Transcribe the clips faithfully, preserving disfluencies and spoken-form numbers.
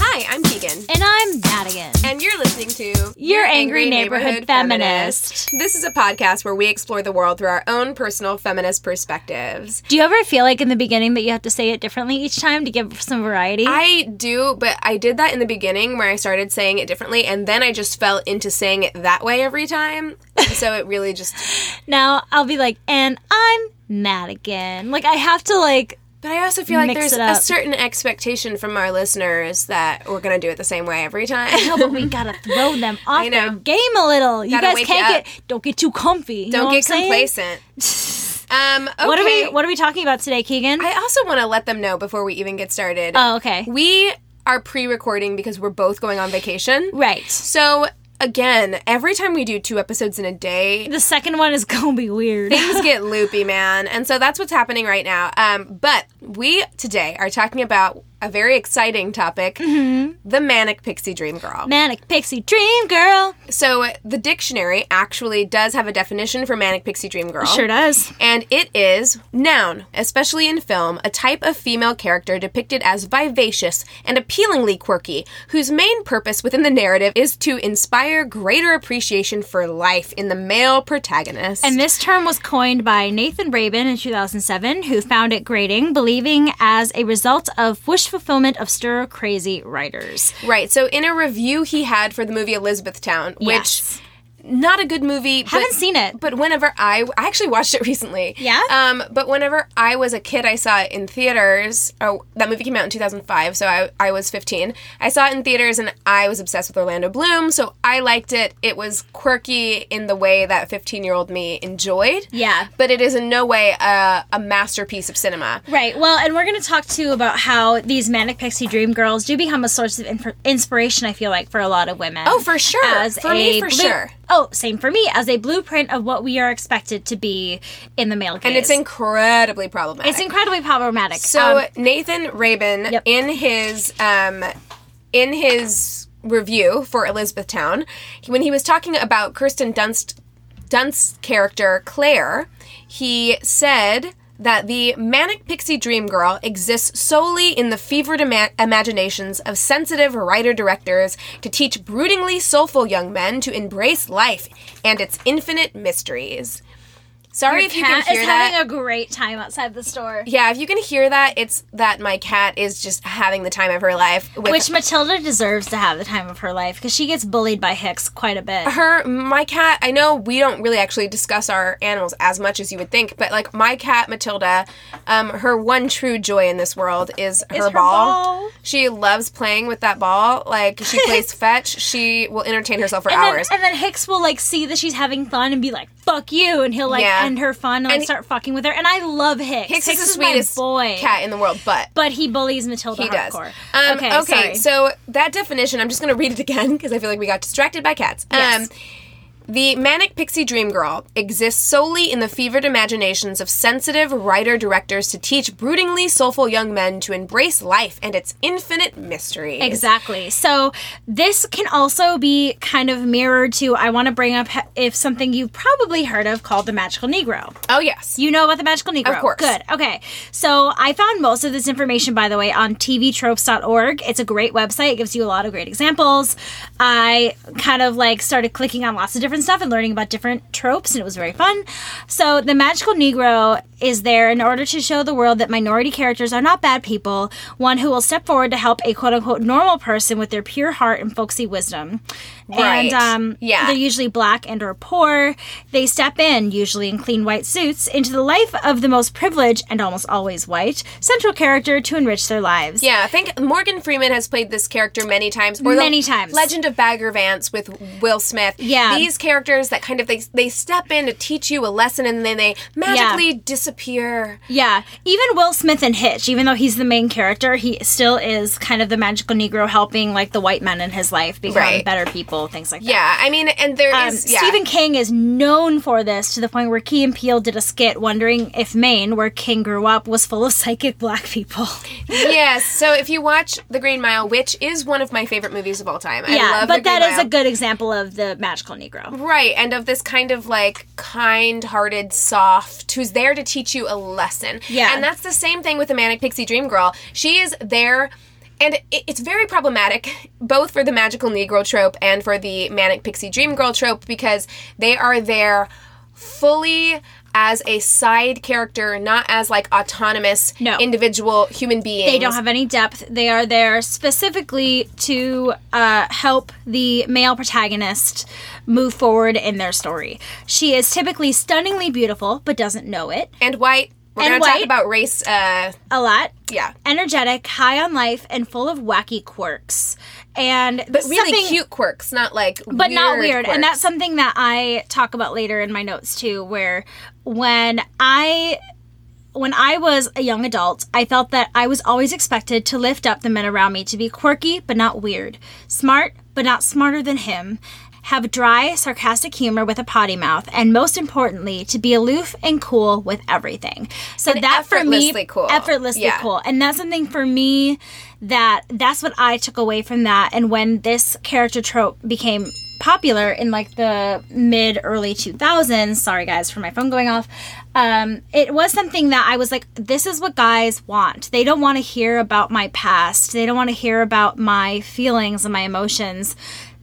Hi, I'm Keegan. And I'm Madigan. And you're listening to Your Angry, Angry Neighborhood, Neighborhood Feminist. Feminist. This is a podcast where we explore the world through our own personal feminist perspectives. Do you ever feel like in the beginning that you have to say it differently each time to give some variety? I do, but I did that in the beginning where I started saying it differently, and then I just fell into saying it that way every time. So it really just... Now I'll be like, and I'm Madigan. Like, I have to, like... But I also feel like there's a certain expectation from our listeners that we're going to do it the same way every time. I know, but we got to throw them off their game a little. You gotta guys can't get... Don't get too comfy. Don't get complacent. um, okay. What are we, what are we talking about today, Keegan? I also want to let them know before we even get started. Oh, okay. We are pre-recording because we're both going on vacation. Right. So... Again, every time we do two episodes in a day... The second one is gonna be weird. Things get loopy, man. And so that's what's happening right now. Um, but we, today, are talking about a very exciting topic, mm-hmm. the Manic Pixie Dream Girl. Manic Pixie Dream Girl! So the dictionary actually does have a definition for Manic Pixie Dream Girl. It sure does. And it is, noun, especially in film, a type of female character depicted as vivacious and appealingly quirky, whose main purpose within the narrative is to inspire greater appreciation for life in the male protagonist. And this term was coined by Nathan Rabin in two thousand seven, who found it grating, believing as a result of wish fulfillment of stir-crazy writers. Right. So in a review he had for the movie Elizabethtown, which... Yes. Not a good movie. But, haven't seen it. But whenever I... I actually watched it recently. Yeah? Um, but whenever I was a kid, I saw it in theaters. Oh, that movie came out in two thousand five, so I, I was fifteen. I saw it in theaters, and I was obsessed with Orlando Bloom, so I liked it. It was quirky in the way that fifteen-year-old me enjoyed. Yeah. But it is in no way a, a masterpiece of cinema. Right. Well, and we're going to talk, too, about how these Manic Pixie Dream Girls do become a source of inf- inspiration, I feel like, for a lot of women. Oh, for sure. As for me, for blue- sure. Oh, same for me, as a blueprint of what we are expected to be in the male gaze. And it's incredibly problematic. It's incredibly problematic. So um, Nathan Rabin, yep. in his um, in his review for Elizabethtown, when he was talking about Kirsten Dunst Dunst's character Claire, he said that the Manic Pixie Dream Girl exists solely in the fevered ima- imaginations of sensitive writer-directors to teach broodingly soulful young men to embrace life and its infinite mysteries. Sorry if you can hear that. Your cat is having a great time outside the store. Yeah, if you can hear that, it's that my cat is just having the time of her life. With Which Matilda deserves to have the time of her life, because she gets bullied by Hicks quite a bit. Her, my cat, I know we don't really actually discuss our animals as much as you would think, but, like, my cat, Matilda, um, her one true joy in this world is her, is her ball. ball. She loves playing with that ball. Like, she plays fetch. She will entertain herself for and hours. Then, and then Hicks will, like, see that she's having fun and be like, fuck you, and he'll, like, yeah. and her fun and, and start fucking with her. And I love Hicks. Hicks, Hicks is the sweetest boy. cat in the world, but... But he bullies Matilda he hardcore. Does. Um, okay, okay so that definition, I'm just going to read it again because I feel like we got distracted by cats. Yes. Um, the Manic Pixie Dream Girl exists solely in the fevered imaginations of sensitive writer-directors to teach broodingly soulful young men to embrace life and its infinite mysteries. Exactly. So this can also be kind of mirrored to, I want to bring up if something you've probably heard of called the Magical Negro. Oh, yes. You know about the Magical Negro. Of course. Good. Okay. So I found most of this information, by the way, on T V tropes dot org. It's a great website. It gives you a lot of great examples. I kind of like started clicking on lots of different stuff and learning about different tropes, and it was very fun. So the Magical Negro is there in order to show the world that minority characters are not bad people, one who will step forward to help a quote-unquote normal person with their pure heart and folksy wisdom. Right. And um, yeah. they're usually black and or poor. They step in, usually in clean white suits, into the life of the most privileged and almost always white central character to enrich their lives. Yeah, I think Morgan Freeman has played this character many times. Or many the times. Legend of Bagger Vance with Will Smith. Yeah. These characters that kind of, they, they step in to teach you a lesson and then they magically yeah. disappear. Appear. Yeah. Even Will Smith and Hitch, even though he's the main character, he still is kind of the magical Negro helping, like, the white men in his life become right. better people, things like yeah, that. Yeah, I mean, and there um, is... Yeah. Stephen King is known for this, to the point where Key and Peele did a skit wondering if Maine, where King grew up, was full of psychic black people. Yes, so if you watch The Green Mile, which is one of my favorite movies of all time. I yeah, love but The Green that Mile. Is a good example of the magical Negro. Right, and of this kind of, like, kind-hearted, soft, who's there to teach teach you a lesson. Yeah. And that's the same thing with the Manic Pixie Dream Girl. She is there, and it's very problematic, both for the magical Negro trope and for the Manic Pixie Dream Girl trope, because they are there fully as a side character, not as, like, autonomous no. individual human beings. They don't have any depth. They are there specifically to uh, help the male protagonist move forward in their story. She is typically stunningly beautiful, but doesn't know it. And white. We're going to talk about race. Uh, a lot. Yeah. Energetic, high on life, and full of wacky quirks. And but really cute quirks, not like weird But not weird. Quirks. And that's something that I talk about later in my notes, too, where when I... When I was a young adult, I felt that I was always expected to lift up the men around me, to be quirky but not weird, smart but not smarter than him, have dry, sarcastic humor with a potty mouth, and most importantly, to be aloof and cool with everything. So and that for me... Effortlessly cool. Effortlessly yeah. cool. And that's something for me that... That's what I took away from that. And when this character trope became popular in, like, the mid-early two thousands... Sorry, guys, for my phone going off. Um, it was something that I was like, this is what guys want. They don't want to hear about my past. They don't want to hear about my feelings and my emotions.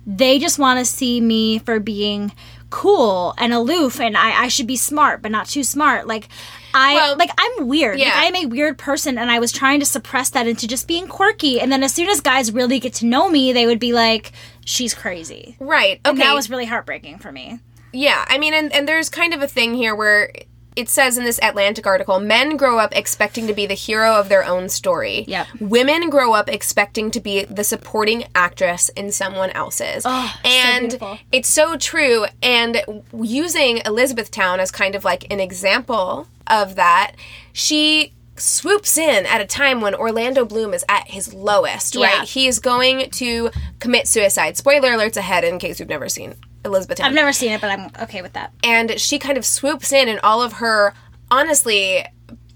They just want to see me for being cool and aloof, and I, I should be smart, but not too smart. Like, I, well, like I'm weird. Yeah. Like, I'm a weird person, and I was trying to suppress that into just being quirky. And then as soon as guys really get to know me, they would be like, she's crazy. Right. Okay. And that was really heartbreaking for me. Yeah. I mean, and, and there's kind of a thing here where... It says in this Atlantic article, men grow up expecting to be the hero of their own story. Yep. Women grow up expecting to be the supporting actress in someone else's. Oh, and so it's so true. And using Elizabethtown as kind of like an example of that, she swoops in at a time when Orlando Bloom is at his lowest, yeah. right? He is going to commit suicide. Spoiler alerts ahead in case you've never seen Elizabethtown. I've never seen it, but I'm okay with that. And she kind of swoops in, and all of her, honestly,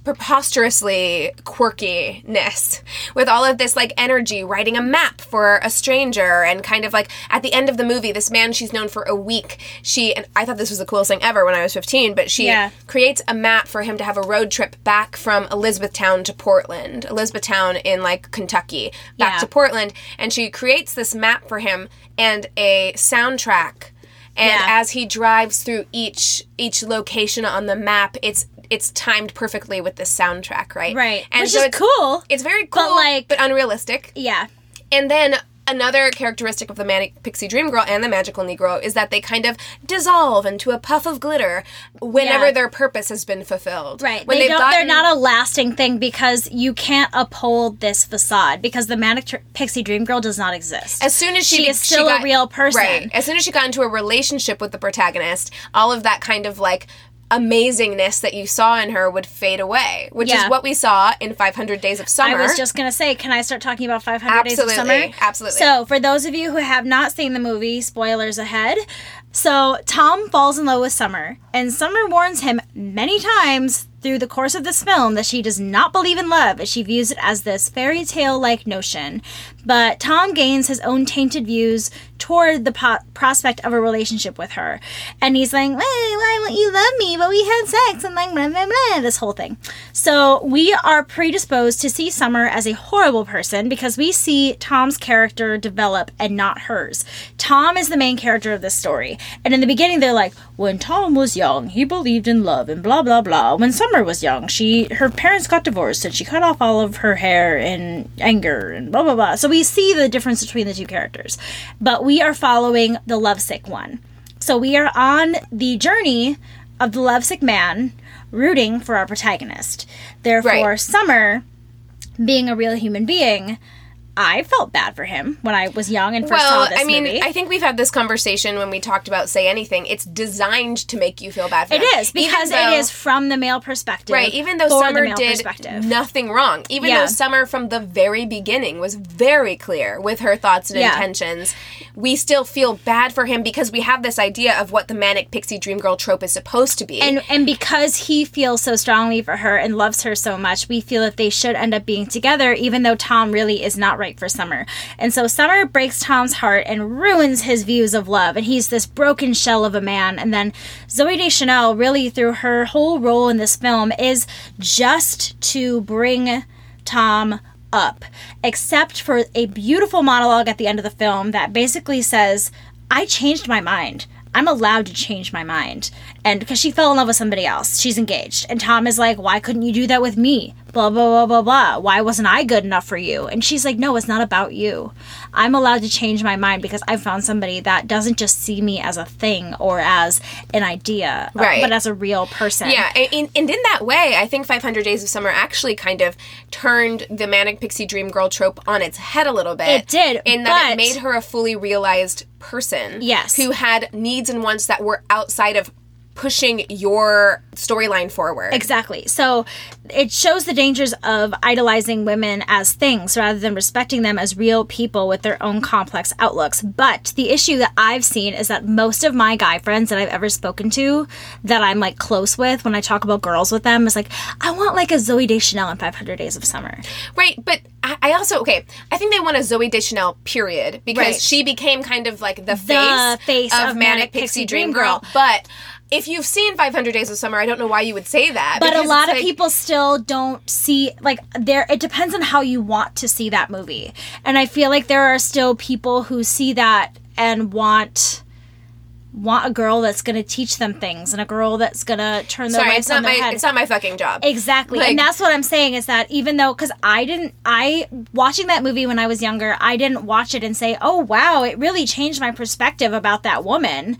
preposterously quirkiness with all of this, like, energy, writing a map for a stranger, and kind of, like, at the end of the movie, this man she's known for a week, she, and I thought this was the coolest thing ever when I was fifteen, but she yeah. creates a map for him to have a road trip back from Elizabethtown to Portland. Elizabethtown in, like, Kentucky. Back yeah. to Portland. And she creates this map for him and a soundtrack. And yeah. as he drives through each each location on the map, it's it's timed perfectly with this soundtrack, right? Right. And Which so is it's, cool. It's very cool, but, like, but unrealistic. Yeah. And then another characteristic of the Manic Pixie Dream Girl and the Magical Negro is that they kind of dissolve into a puff of glitter whenever yeah. their purpose has been fulfilled. Right. When they don't, gotten... They're not a lasting thing because you can't uphold this facade because the Manic Tr- Pixie Dream Girl does not exist. As soon as she, she is still she got, a real person. Right. As soon as she got into a relationship with the protagonist, all of that kind of, like, amazingness that you saw in her would fade away, which yeah. is what we saw in five hundred Days of Summer. I was just going to say, can I start talking about five hundred absolutely, Days of Summer? Absolutely. So, for those of you who have not seen the movie, spoilers ahead. So, Tom falls in love with Summer, and Summer warns him many times through the course of this film that she does not believe in love, as she views it as this fairy tale-like notion. But Tom gains his own tainted views toward the po- prospect of a relationship with her. And he's like, hey, why won't you love me? But we had sex and like, blah, blah, blah, this whole thing. So we are predisposed to see Summer as a horrible person because we see Tom's character develop and not hers. Tom is the main character of this story. And in the beginning, they're like, when Tom was young, he believed in love and blah, blah, blah. When Summer was young, she her parents got divorced and she cut off all of her hair in anger and blah, blah, blah. So we see the difference between the two characters. But we are following the lovesick one. So we are on the journey of the lovesick man rooting for our protagonist. Therefore, right. Summer, being a real human being, I felt bad for him when I was young and first well, saw this movie. Well, I mean, movie. I think we've had this conversation when we talked about Say Anything. It's designed to make you feel bad for it him. It is, because though, it is from the male perspective. Right, even though Summer did nothing wrong. Even yeah. though Summer from the very beginning was very clear with her thoughts and yeah. intentions, we still feel bad for him because we have this idea of what the manic pixie dream girl trope is supposed to be. And and because he feels so strongly for her and loves her so much, we feel that they should end up being together, even though Tom really is not right for Summer. And so Summer breaks Tom's heart and ruins his views of love, and he's this broken shell of a man. And then Zooey Deschanel, really through her whole role in this film, is just to bring Tom up, except for a beautiful monologue at the end of the film that basically says, I changed my mind. I'm allowed to change my mind. And because she fell in love with somebody else, she's engaged. And Tom is like, why couldn't you do that with me? Blah, blah, blah, blah, blah. Why wasn't I good enough for you? And she's like, no, it's not about you. I'm allowed to change my mind because I found somebody that doesn't just see me as a thing or as an idea, right. but as a real person. Yeah, and, and in that way, I think five hundred Days of Summer actually kind of turned the Manic Pixie Dream Girl trope on its head a little bit. It did, in that it made her a fully realized person. Yes. Who had needs and wants that were outside of pushing your storyline forward. Exactly. So it shows the dangers of idolizing women as things rather than respecting them as real people with their own complex outlooks. But the issue that I've seen is that most of my guy friends that I've ever spoken to that I'm like close with, when I talk about girls with them, is like, I want like a Zooey Deschanel in five hundred Days of Summer. Right. But I also, okay, I think they want a Zooey Deschanel, period. Because right. she became kind of like the, the face, face of, of Manic Pixie, Pixie Dream Girl. Girl. But if you've seen five hundred Days of Summer, I don't know why you would say that. But a lot of like, people still don't see, like, there. It depends on how you want to see that movie. And I feel like there are still people who see that and want... want a girl that's going to teach them things and a girl that's going to turn their Sorry, lights it's not on their my, head. It's not my fucking job. Exactly. Like, and that's what I'm saying is that even though, because I didn't, I, watching that movie when I was younger, I didn't watch it and say, oh, wow, it really changed my perspective about that woman.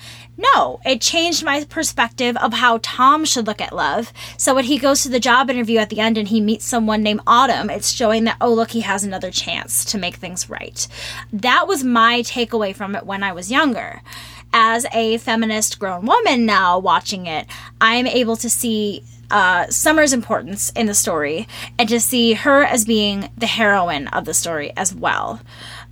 No, it changed my perspective of how Tom should look at love. So when he goes to the job interview at the end and he meets someone named Autumn, it's showing that, oh, look, he has another chance to make things right. That was my takeaway from it when I was younger. As a feminist grown woman now watching it, I'm able to see uh, Summer's importance in the story and to see her as being the heroine of the story as well.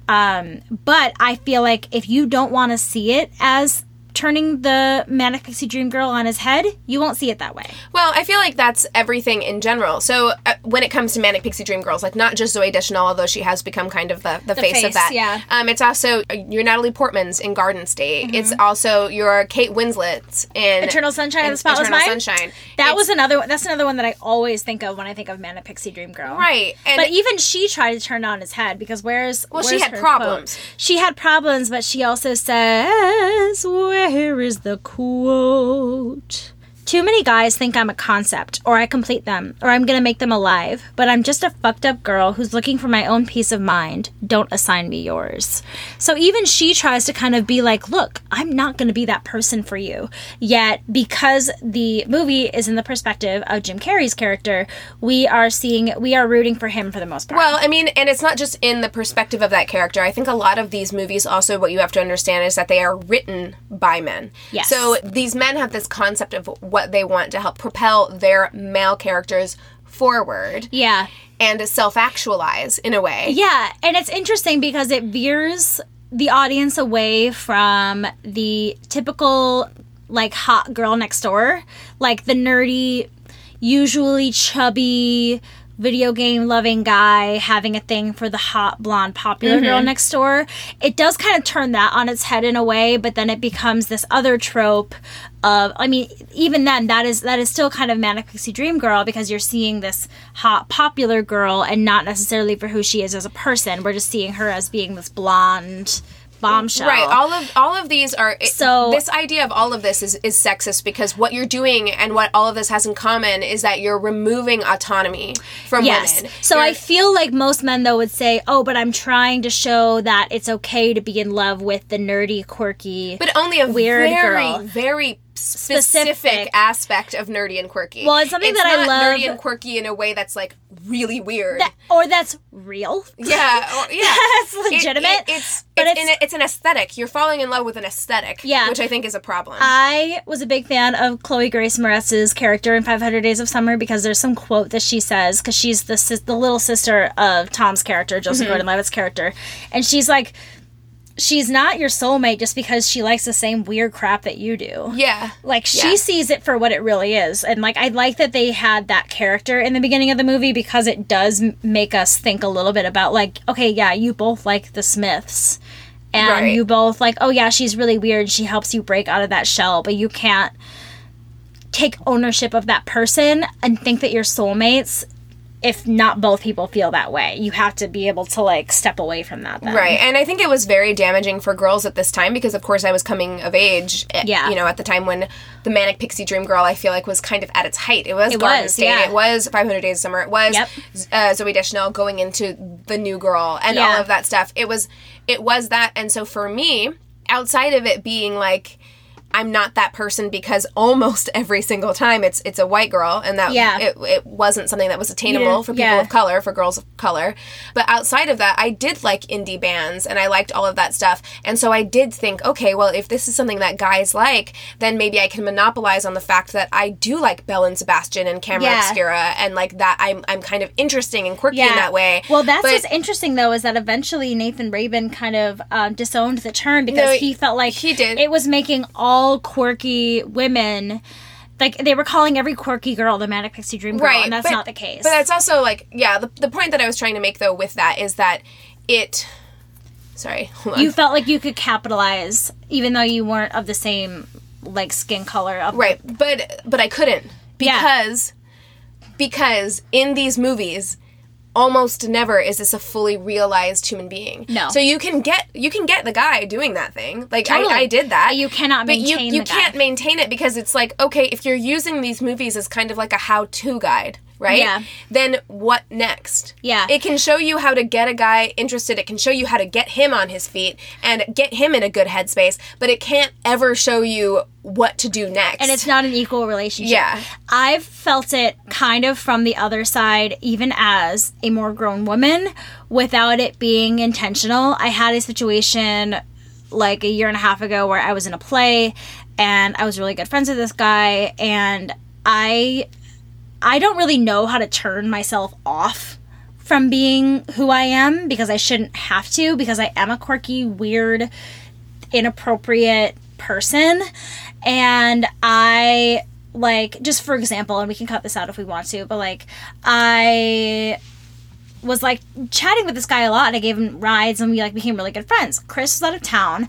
Um, but I feel like if you don't want to see it as turning the Manic Pixie Dream Girl on his head, you won't see it that way. Well, I feel like that's everything in general. So uh, when it comes to Manic Pixie Dream Girls, like not just Zooey Deschanel, although she has become kind of the, the, the face, face of that. Yeah. Um, it's also your Natalie Portman's in Garden State. Mm-hmm. It's also your Kate Winslet's in Eternal Sunshine of the Spotless Mind. Eternal Sunshine. That it's, was another one. That's another one that I always think of when I think of Manic Pixie Dream Girl. Right. And but it, even she tried to turn it on his head because where's well, where's she had her problems. Quote? She had problems, but she also says, here is the quote. Too many guys think I'm a concept, or I complete them, or I'm going to make them alive, but I'm just a fucked up girl who's looking for my own peace of mind. Don't assign me yours. So even she tries to kind of be like, look, I'm not going to be that person for you. Yet, because the movie is in the perspective of Jim Carrey's character, we are seeing, we are rooting for him for the most part. Well, I mean, and it's not just in the perspective of that character. I think a lot of these movies also, what you have to understand is that they are written by men. Yes. So these men have this concept of what what they want to help propel their male characters forward. Yeah. And self-actualize in a way. Yeah. And it's interesting because it veers the audience away from the typical, like, hot girl next door. Like, the nerdy, usually chubby, video game loving guy having a thing for the hot blonde popular mm-hmm. girl next door. It does kind of turn that on its head in a way, but then it becomes this other trope of, I mean, even then that is that is still kind of Manic Pixie Dream Girl because you're seeing this hot popular girl and not necessarily for who she is as a person. We're just seeing her as being this blonde bombshell. Right. All of all of these are... It, so this idea of all of this is, is sexist because what you're doing and what all of this has in common is that you're removing autonomy from yes. women. So you're, I feel like most men, though, would say, oh, but I'm trying to show that it's okay to be in love with the nerdy, quirky, but only a weird very, girl. very... Specific, specific aspect of nerdy and quirky. Well, it's something it's that not I love. Nerdy and quirky in a way that's like really weird, that, or that's real. Yeah, or, yeah, that's legitimate. It, it, it's but it's, it's, in a, it's an aesthetic. You're falling in love with an aesthetic, yeah. which I think is a problem. I was a big fan of Chloe Grace Moretz's character in five hundred Days of Summer because there's some quote that she says because she's the the little sister of Tom's character, Joseph mm-hmm. Gordon-Levitt's character, and she's like. She's not your soulmate just because she likes the same weird crap that you do. Yeah. Like, she yeah. sees it for what it really is. And, like, I like that they had that character in the beginning of the movie because it does make us think a little bit about, like, okay, yeah, you both like the Smiths. And right. you both, like, oh, yeah, she's really weird. She helps you break out of that shell. But you can't take ownership of that person and think that you're soulmates if not both people feel that way. You have to be able to, like, step away from that then. Right. And I think it was very damaging for girls at this time because, of course, I was coming of age, yeah. you know, at the time when the Manic Pixie Dream Girl, I feel like, was kind of at its height. It was it Garden was, State. Yeah. It was five hundred Days of Summer. It was yep. uh, Zooey Deschanel going into The New Girl and yeah. all of that stuff. It was, it was that. And so for me, outside of it being, like, I'm not that person because almost every single time it's it's a white girl and that yeah. it, it wasn't something that was attainable for people yeah. of color, for girls of color. But outside of that, I did like indie bands and I liked all of that stuff. And so I did think, okay, well, if this is something that guys like, then maybe I can monopolize on the fact that I do like Belle and Sebastian and Camera yeah. Obscura and like that I'm I'm kind of interesting and quirky yeah. in that way. Well, that's but, what's interesting, though, is that eventually Nathan Rabin kind of um, disowned the term because no, he felt like he did. It was making all all quirky women, like, they were calling every quirky girl the Manic Pixie Dream Girl, right, and that's but, not the case. But it's also, like, yeah, the, the point that I was trying to make, though, with that is that it... Sorry, hold on. You felt like you could capitalize, even though you weren't of the same, like, skin color. Of right, the, but but I couldn't. Because, yeah. because in these movies... Almost never is this a fully realized human being. No. So you can get you can get the guy doing that thing. Like, totally. I, I did that. You cannot maintain it. But you, you the can't guy. maintain it because it's like, okay, if you're using these movies as kind of like a how-to guide, right? Yeah. Then what next? Yeah. It can show you how to get a guy interested. It can show you how to get him on his feet and get him in a good headspace. But it can't ever show you what to do next. And it's not an equal relationship. Yeah. I've felt it kind of from the other side, even as a more grown woman, without it being intentional. I had a situation like a year and a half ago where I was in a play and I was really good friends with this guy and I I don't really know how to turn myself off from being who I am because I shouldn't have to because I am a quirky, weird, inappropriate person. And I, like, just for example, and we can cut this out if we want to, but, like, I was, like, chatting with this guy a lot. I gave him rides, and we, like, became really good friends. Chris was out of town,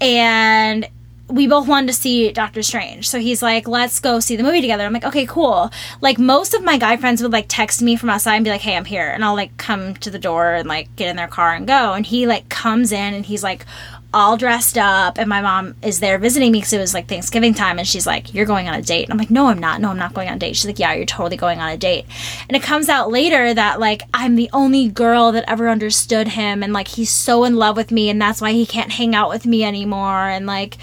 and we both wanted to see Doctor Strange. So he's like, let's go see the movie together. I'm like, okay, cool. Like, most of my guy friends would, like, text me from outside and be like, hey, I'm here. And I'll, like, come to the door and, like, get in their car and go. And he, like, comes in, and he's like, all dressed up, and my mom is there visiting me because it was, like, Thanksgiving time, and she's like, you're going on a date. And I'm like, no, I'm not. No, I'm not going on a date. She's like, yeah, you're totally going on a date. And it comes out later that, like, I'm the only girl that ever understood him, and, like, he's so in love with me, and that's why he can't hang out with me anymore. And, like,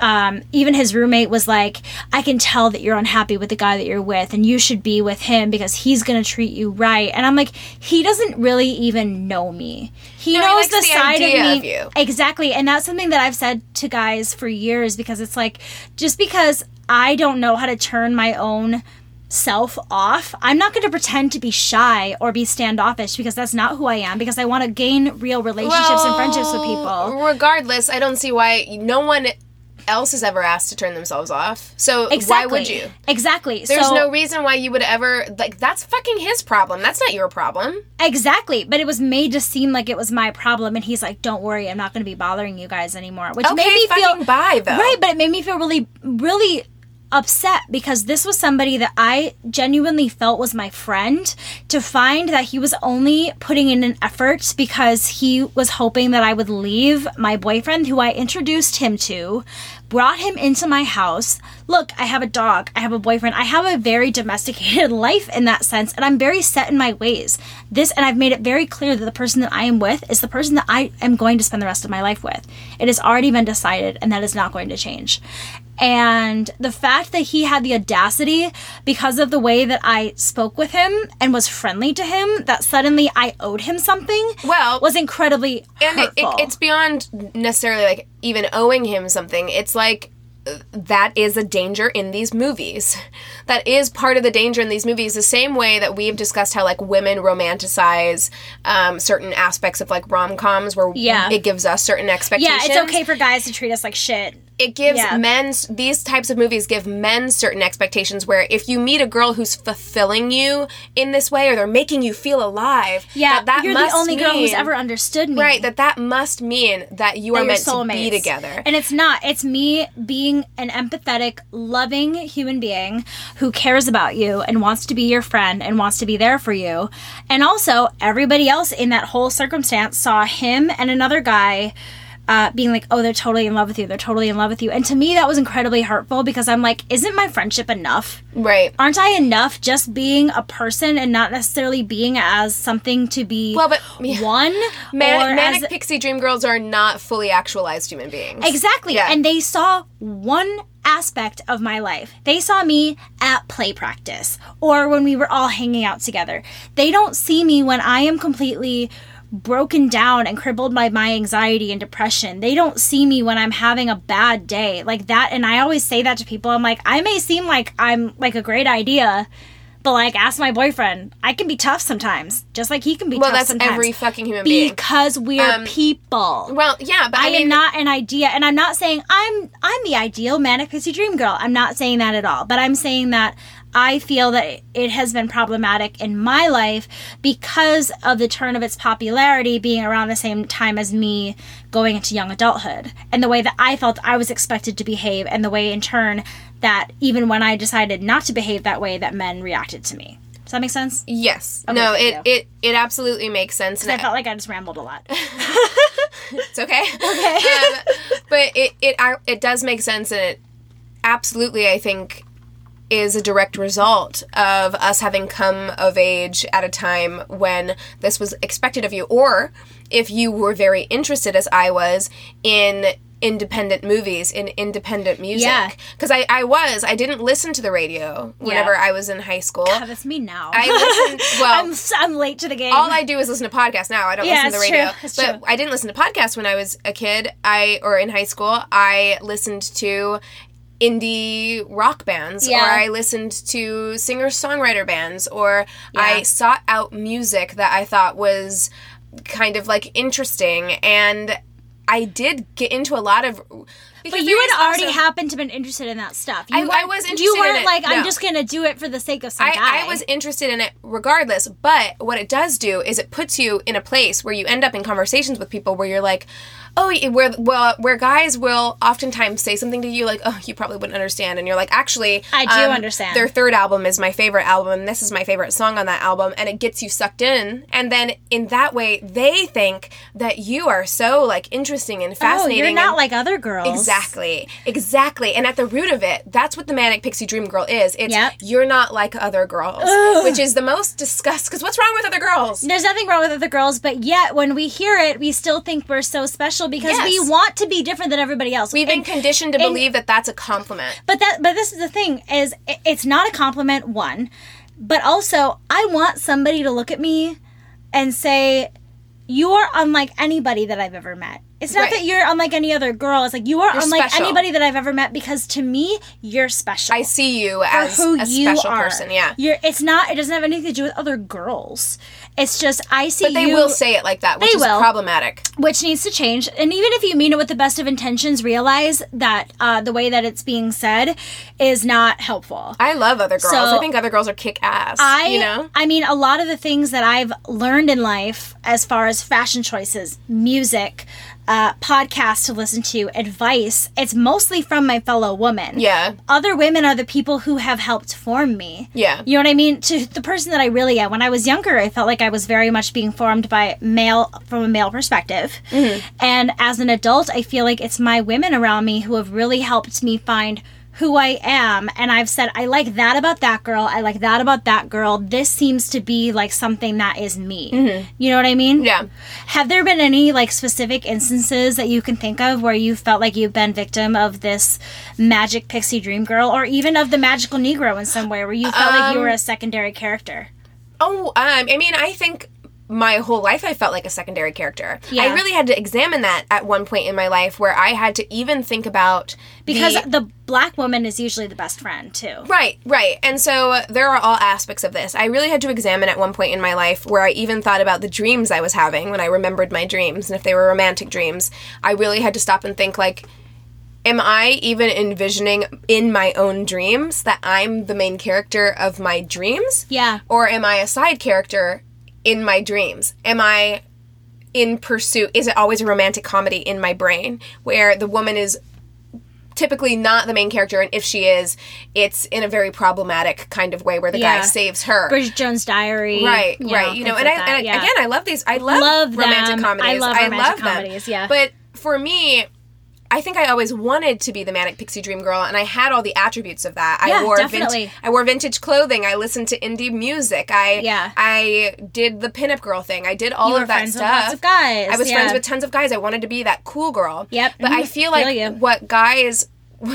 um, even his roommate was like, I can tell that you're unhappy with the guy that you're with, and you should be with him because he's going to treat you right. And I'm like, he doesn't really even know me. He no, knows he the, the side of me. Of exactly. And that's something that I've said to guys for years because it's like, just because I don't know how to turn my own self off, I'm not going to pretend to be shy or be standoffish because that's not who I am, because I want to gain real relationships well, and friendships with people. Regardless, I don't see why no one else has ever asked to turn themselves off. So exactly. why would you? Exactly. There's so, no reason why you would ever, like, that's fucking his problem. That's not your problem. Exactly. But it was made to seem like it was my problem, and he's like, don't worry, I'm not going to be bothering you guys anymore. Which okay, made me fucking feel... Okay, fucking bye, though. Right, but it made me feel really, really upset because this was somebody that I genuinely felt was my friend, to find that he was only putting in an effort because he was hoping that I would leave my boyfriend, who I introduced him to, brought him into my house. Look, I have a dog, I have a boyfriend, I have a very domesticated life in that sense, and I'm very set in my ways. This, and I've made it very clear that the person that I am with is the person that I am going to spend the rest of my life with. It has already been decided, and that is not going to change. And the fact that he had the audacity, because of the way that I spoke with him and was friendly to him, that suddenly I owed him something, well, was incredibly and hurtful. And it, it, it's beyond necessarily, like, even owing him something. It's like, that is a danger in these movies. That is part of the danger in these movies. The same way that we've discussed how, like, women romanticize um, certain aspects of, like, rom-coms where yeah. it gives us certain expectations. Yeah, it's okay for guys to treat us like shit. It gives yeah. men, these types of movies give men certain expectations where if you meet a girl who's fulfilling you in this way, or they're making you feel alive, yeah, that, that you're must the only mean, girl who's ever understood me. Right, that that must mean that you that are meant soulmates. To be together. And it's not. It's me being an empathetic, loving human being who cares about you and wants to be your friend and wants to be there for you. And also, everybody else in that whole circumstance saw him and another guy Uh, being like, oh, they're totally in love with you. They're totally in love with you. And to me, that was incredibly hurtful because I'm like, isn't my friendship enough? Right. Aren't I enough just being a person and not necessarily being as something to be well, but, yeah. one? Man- or manic as... pixie dream girls are not fully actualized human beings. Exactly. Yeah. And they saw one aspect of my life. They saw me at play practice or when we were all hanging out together. They don't see me when I am completely broken down and crippled by my anxiety and depression. They don't see me when I'm having a bad day like that. And I always say that to people. I'm like, I may seem like I'm like a great idea, but like, ask my boyfriend. I can be tough sometimes, just like he can be well, tough sometimes. Well, that's every fucking human being. Because we're um, people. Well, yeah, but I, I mean, am not an idea, and I'm not saying I'm I'm the ideal manic pixie dream girl. I'm not saying that at all. But I'm saying that I feel that it has been problematic in my life because of the turn of its popularity being around the same time as me going into young adulthood, and the way that I felt I was expected to behave, and the way in turn that even when I decided not to behave that way, that men reacted to me. Does that make sense? Yes. Okay, no, it, it it absolutely makes sense. And I, I felt like I just rambled a lot. It's okay. Okay. um, but it, it, it does make sense, and it absolutely, I think, is a direct result of us having come of age at a time when this was expected of you, or if you were very interested, as I was, in independent movies, in independent music. Yeah. Because I, I was. I didn't listen to the radio whenever yeah. I was in high school. God, that's me now. I listened, well... I'm, I'm late to the game. All I do is listen to podcasts now. I don't yeah, listen to the radio. True. It's but true. I didn't listen to podcasts when I was a kid, I or in high school. I listened to indie rock bands, yeah. or I listened to singer-songwriter bands, or yeah. I sought out music that I thought was kind of, like, interesting, and I did get into a lot of... But you had already also, happened to been interested in that stuff. You I, I was interested in it. You weren't like, no. I'm just going to do it for the sake of some I, guy. I was interested in it regardless, but what it does do is it puts you in a place where you end up in conversations with people where you're like, oh, where well, where guys will oftentimes say something to you like, oh, you probably wouldn't understand. And you're like, actually, I do um, understand. Their third album is my favorite album. And this is my favorite song on that album. And it gets you sucked in. And then in that way, they think that you are so, like, interesting and fascinating. Oh, you're not and, like other girls. Exactly. Exactly. Exactly. And at the root of it, that's what the manic pixie dream girl is. It's yep. you're not like other girls, ugh. Which is the most disgust. Because what's wrong with other girls? There's nothing wrong with other girls, but yet when we hear it, we still think we're so special because yes. we want to be different than everybody else. We've and, been conditioned to and, believe that that's a compliment. But that, but this is the thing: is it, it's not a compliment. One, but also I want somebody to look at me and say, "You are unlike anybody that I've ever met." It's not right. that you're unlike any other girl. It's like, you are you're unlike special. Anybody that I've ever met, because to me, you're special. I see you as who a you special are. Person, yeah. You're, it's not, it doesn't have anything to do with other girls. It's just, I see you. But they you, will say it like that, which is will, problematic. Which needs to change. And even if you mean it with the best of intentions, realize that uh, the way that it's being said is not helpful. I love other girls. So, I think other girls are kick ass, I, you know? I mean, a lot of the things that I've learned in life, as far as fashion choices, music, uh, podcasts to listen to, advice, it's mostly from my fellow woman. Yeah. Other women are the people who have helped form me. Yeah. You know what I mean? To the person that I really am. When I was younger, I felt like I was very much being formed by male, from a male perspective. Mm-hmm. And as an adult, I feel like it's my women around me who have really helped me find who I am, and I've said, I like that about that girl, I like that about that girl, this seems to be, like, something that is me. Mm-hmm. You know what I mean? Yeah. Have there been any, like, specific instances that you can think of where you felt like you've been victim of this magic pixie dream girl, or even of the magical Negro in some way, where you felt um, like you were a secondary character? Oh, um, I mean, I think my whole life I felt like a secondary character. Yeah. I really had to examine that at one point in my life where I had to even think about... Because the, the black woman is usually the best friend, too. Right, right. And so there are all aspects of this. I really had to examine at one point in my life where I even thought about the dreams I was having when I remembered my dreams, and if they were romantic dreams. I really had to stop and think, like, am I even envisioning in my own dreams that I'm the main character of my dreams? Yeah. Or am I a side character... in my dreams? Am I in pursuit? Is it always a romantic comedy in my brain where the woman is typically not the main character, and if she is, it's in a very problematic kind of way where the yeah. guy saves her? Bridget Jones' Diary, right, you right. Know, you know, and, like I, and yeah. again, I love these. I love, love romantic them. comedies. I love romantic I love comedies. Them. Yeah, but for me, I think I always wanted to be the manic pixie dream girl, and I had all the attributes of that. Yeah, I wore definitely. Vin- I wore vintage clothing. I listened to indie music. I yeah. I did the pinup girl thing. I did all you of were that friends stuff. With lots of guys. I was yeah. friends with tons of guys. I wanted to be that cool girl. Yep. But mm-hmm. I feel like feel what guys,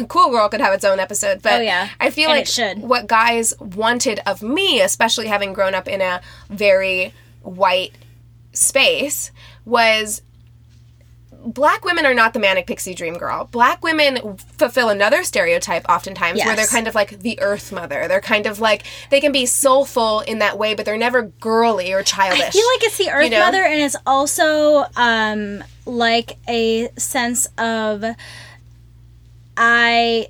cool girl could have its own episode. But oh, yeah. I feel and like what guys wanted of me, especially having grown up in a very white space, was. Black women are not the manic pixie dream girl. Black women fulfill another stereotype oftentimes yes. where they're kind of like the earth mother. They're kind of like, they can be soulful in that way, but they're never girly or childish. I feel like it's the earth you know? mother, and it's also um, like a sense of, I,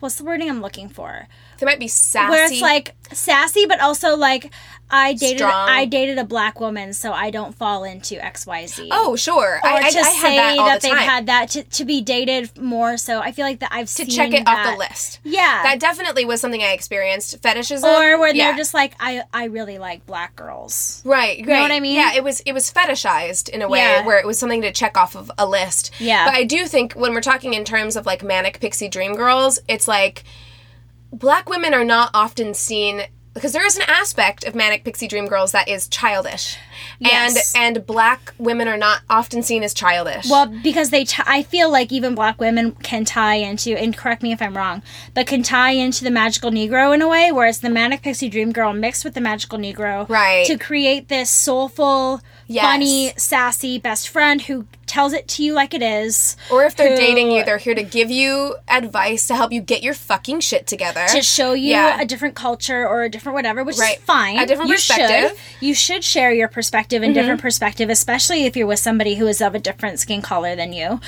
what's the wording I'm looking for? They might be sassy. Where it's like sassy, but also like, I dated Strong. I dated a black woman, so I don't fall into X Y Z. Oh, sure. Or I, I, to I say had that, all that the they've time. had that, to, to be dated more, so I feel like that I've to seen To check it that. off the list. Yeah. That definitely was something I experienced. Fetishism. Or where yeah. they're just like, I, I really like black girls. Right, You right. know what I mean? Yeah, it was it was fetishized in a way yeah. where it was something to check off of a list. Yeah. But I do think when we're talking in terms of like manic pixie dream girls, it's like black women are not often seen... Because there is an aspect of manic pixie dream girls that is childish. Yes. And and black women are not often seen as childish. Well, because they, t- I feel like even black women can tie into, and correct me if I'm wrong, but can tie into the magical Negro in a way, where it's the manic pixie dream girl mixed with the magical Negro. Right. To create this soulful, yes. funny, sassy best friend who tells it to you like it is. Or if they're who, dating you, they're here to give you advice to help you get your fucking shit together. To show you yeah. a different culture or a different whatever, which right. is fine. A different you perspective. Should. You should share your perspective and mm-hmm. different perspective, especially if you're with somebody who is of a different skin color than you.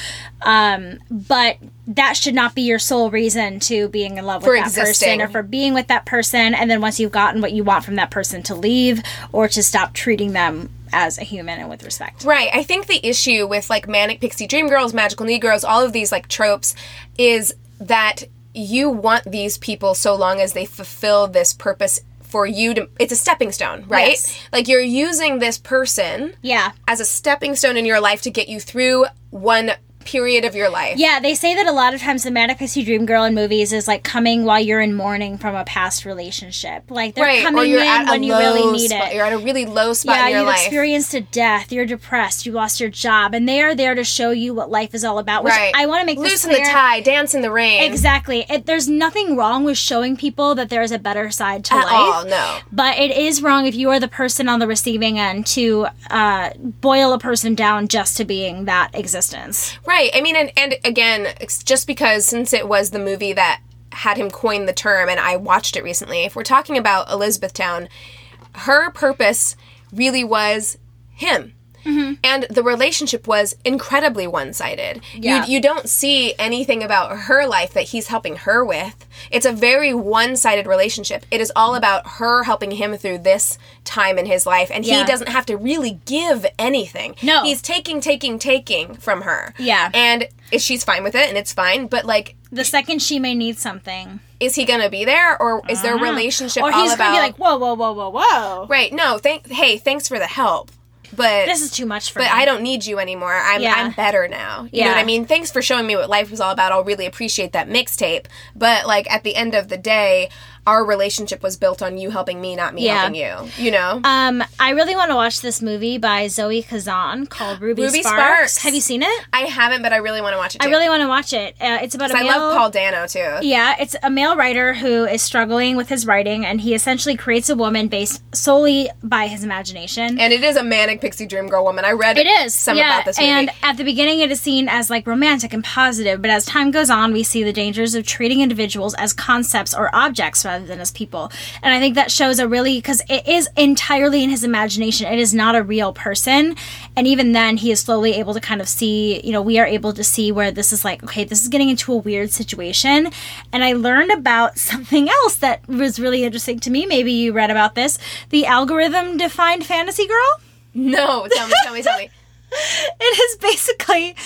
Um, but that should not be your sole reason to being in love with for that existing. person or for being with that person. And then once you've gotten what you want from that person, to leave or to stop treating them as a human and with respect. Right. I think the issue with, like, manic pixie dream girls, magical Negroes, all of these, like, tropes is that you want these people so long as they fulfill this purpose for you to... It's a stepping stone, right? Yes. Like, you're using this person yeah. as a stepping stone in your life to get you through one period of your life. Yeah, they say that a lot of times the manic pixie dream girl in movies is like coming while you're in mourning from a past relationship. Like they're right, coming in when you really need spot. it. You're at a really low spot yeah, in your life. Yeah, you've experienced a death, you're depressed, you lost your job, and they are there to show you what life is all about, which right. I want to make this clear. Loosen the tie, dance in the rain. Exactly. It, there's nothing wrong with showing people that there is a better side to at life. All, no. But it is wrong if you are the person on the receiving end to uh, boil a person down just to being that existence. Right. Right. I mean, and, and again, it's just because since it was the movie that had him coin the term, and I watched it recently, if we're talking about Elizabethtown, her purpose really was him. Mm-hmm. And the relationship was incredibly one-sided. Yeah. You, you don't see anything about her life that he's helping her with. It's a very one-sided relationship. It is all about her helping him through this time in his life, and yeah. he doesn't have to really give anything. No. He's taking, taking, taking from her. Yeah. And she's fine with it, and it's fine, but, like... The second she may need something... Is he going to be there, or is their relationship all about... Or he's going to be like, whoa, whoa, whoa, whoa, whoa. Right, no, thank, hey, thanks for the help, but... This is too much for me. But I don't need you anymore. I'm yeah. I'm better now. You yeah. know what I mean? Thanks for showing me what life was all about. I'll really appreciate that mixtape. But, like, at the end of the day, our relationship was built on you helping me, not me yeah. helping you. You know? Um, I really want to watch this movie by Zoe Kazan called Ruby, Ruby Sparks. Sparks. Have you seen it? I haven't, but I really want to watch it, too. I really want to watch it. Uh, it's about a male... I love Paul Dano, too. Yeah. It's a male writer who is struggling with his writing, and he essentially creates a woman based solely by his imagination. And it is a manic pixie dream girl woman. I read it is. some yeah. about this movie. And at the beginning, it is seen as, like, romantic and positive, but as time goes on, we see the dangers of treating individuals as concepts or objects rather than as people. And I think that shows a really, because it is entirely in his imagination. It is not a real person. And even then, he is slowly able to kind of see, you know, we are able to see where this is like, okay, this is getting into a weird situation. And I learned about something else that was really interesting to me. Maybe you read about this. The algorithm-defined fantasy girl? No. Tell me, tell me, tell me. It is basically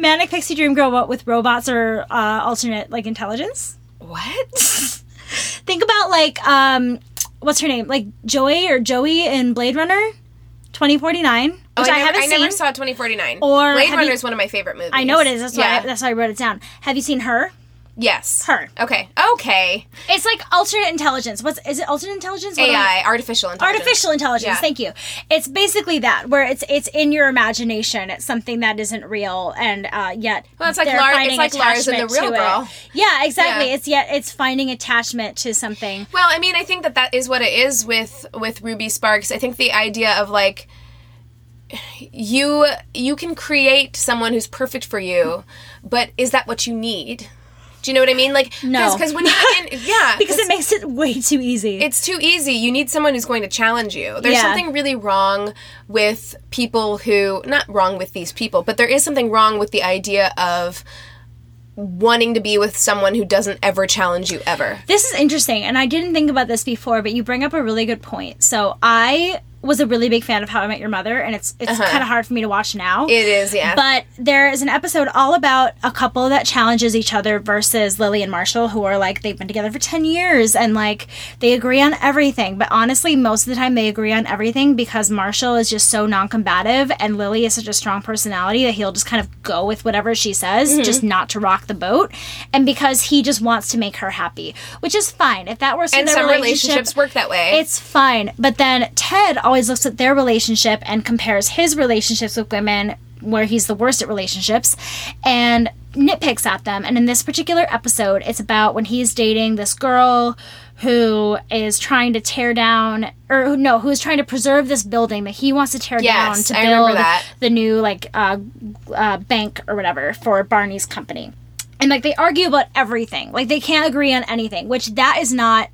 Manic Pixie Dream Girl, what with robots or uh, alternate, like, intelligence. What? Think about, like, um, what's her name? Like, Joey or Joey in Blade Runner twenty forty-nine, which oh, I, never, I haven't I seen. I never saw twenty forty-nine. Or Blade Runner you, is one of my favorite movies. I know it is. That's, yeah. why I, that's why I wrote it down. Have you seen Her? Yes. Her. Okay. Okay. It's like alternate intelligence. What's is it alternate intelligence? What A I, artificial intelligence. Artificial intelligence. Yeah. Thank you. It's basically that, where it's it's in your imagination. It's something that isn't real, and uh, yet well, it's like they're Lar- finding it's like Lars and the Real Girl. It. Yeah, exactly. Yeah. It's yet it's finding attachment to something. Well, I mean, I think that that is what it is with with Ruby Sparks. I think the idea of, like, you you can create someone who's perfect for you, but is that what you need? Do you know what I mean? Like, no. Because when you begin, yeah. because it makes it way too easy. It's too easy. You need someone who's going to challenge you. There's yeah. something really wrong with people who, not wrong with these people, but there is something wrong with the idea of wanting to be with someone who doesn't ever challenge you ever. This is interesting, and I didn't think about this before, but you bring up a really good point. So I... was a really big fan of How I Met Your Mother, and it's it's uh-huh. kind of hard for me to watch now. It is, yeah. But there is an episode all about a couple that challenges each other versus Lily and Marshall, who are, like, they've been together for ten years, and, like, they agree on everything. But honestly, most of the time they agree on everything because Marshall is just so non-combative, and Lily is such a strong personality that he'll just kind of go with whatever she says, mm-hmm. just not to rock the boat, and because he just wants to make her happy, which is fine. If that were some relationship... And some relationships work that way. It's fine. But then Ted always looks at their relationship and compares his relationships with women, where he's the worst at relationships, and nitpicks at them. And in this particular episode, it's about when he's dating this girl who is trying to tear down, or no, who's trying to preserve this building that he wants to tear yes, down to build the new, like, uh, uh, bank or whatever for Barney's company. And, like, they argue about everything. Like, they can't agree on anything, which that is not...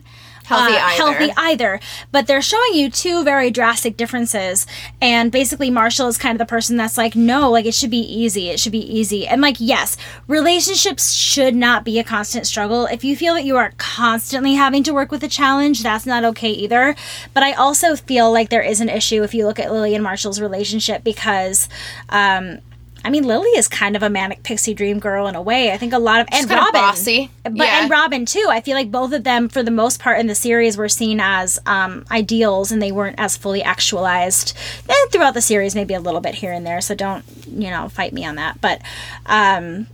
Healthy either. Uh, healthy either. But they're showing you two very drastic differences. And basically, Marshall is kind of the person that's like, no, like, it should be easy. It should be easy. And, like, yes, relationships should not be a constant struggle. If you feel that you are constantly having to work with a challenge, that's not okay either. But I also feel like there is an issue if you look at Lily and Marshall's relationship because... um I mean, Lily is kind of a manic pixie dream girl in a way. I think a lot of... She's and kind Robin, of bossy. But, yeah. And Robin, too. I feel like both of them, for the most part in the series, were seen as um, ideals, and they weren't as fully actualized. And throughout the series, maybe a little bit here and there, so don't, you know, fight me on that. But um,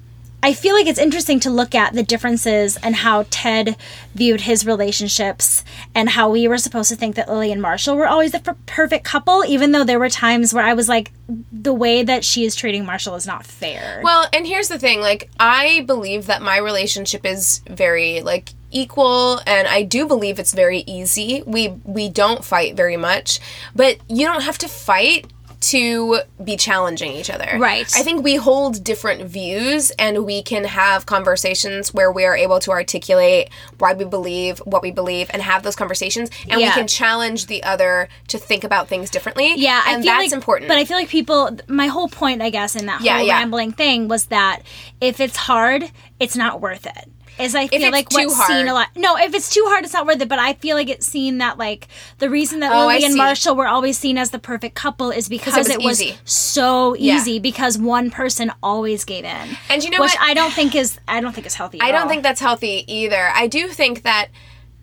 I feel like it's interesting to look at the differences and how Ted viewed his relationships and how we were supposed to think that Lily and Marshall were always the per- perfect couple, even though there were times where I was like, the way that she is treating Marshall is not fair. Well, and here's the thing, like, I believe that my relationship is very, like, equal, and I do believe it's very easy. We we don't fight very much, but you don't have to fight to be challenging each other. Right. I think we hold different views and we can have conversations where we are able to articulate why we believe what we believe and have those conversations, and yeah. we can challenge the other to think about things differently. Yeah, I and feel that's like, important. But I feel like people, my whole point, I guess, in that whole yeah, yeah. rambling thing was that if it's hard, it's not worth it. Is I feel like what's hard. seen a lot. No, if it's too hard, it's not worth it. But I feel like it's seen that, like, the reason that oh, Lily and Marshall were always seen as the perfect couple is because, because it was easy. so yeah. easy because one person always gave in. And you know which what? I don't think is I don't think is healthy. I at don't all. think that's healthy either. I do think that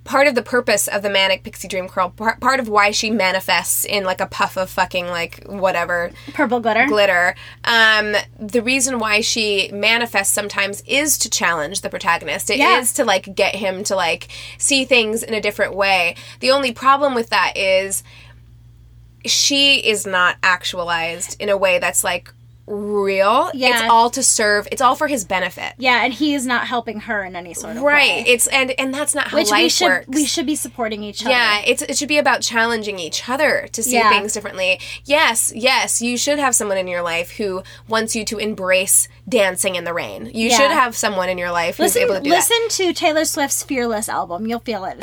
part of the purpose of the manic pixie dream girl, part of why she manifests in, like, a puff of fucking, like, whatever. Purple glitter. Glitter. Um, the reason why she manifests sometimes is to challenge the protagonist. It yeah. is to, like, get him to, like, see things in a different way. The only problem with that is she is not actualized in a way that's, like, real. Yeah. It's all to serve. It's all for his benefit. Yeah, and he is not helping her in any sort of right. way. Right. It's and and that's not how Which life we should, works. We should be supporting each other. Yeah, it's it should be about challenging each other to see yeah. things differently. Yes, yes, you should have someone in your life who wants you to embrace dancing in the rain. You yeah. should have someone in your life who's listen, able to do listen that. Listen to Taylor Swift's Fearless album. You'll feel it.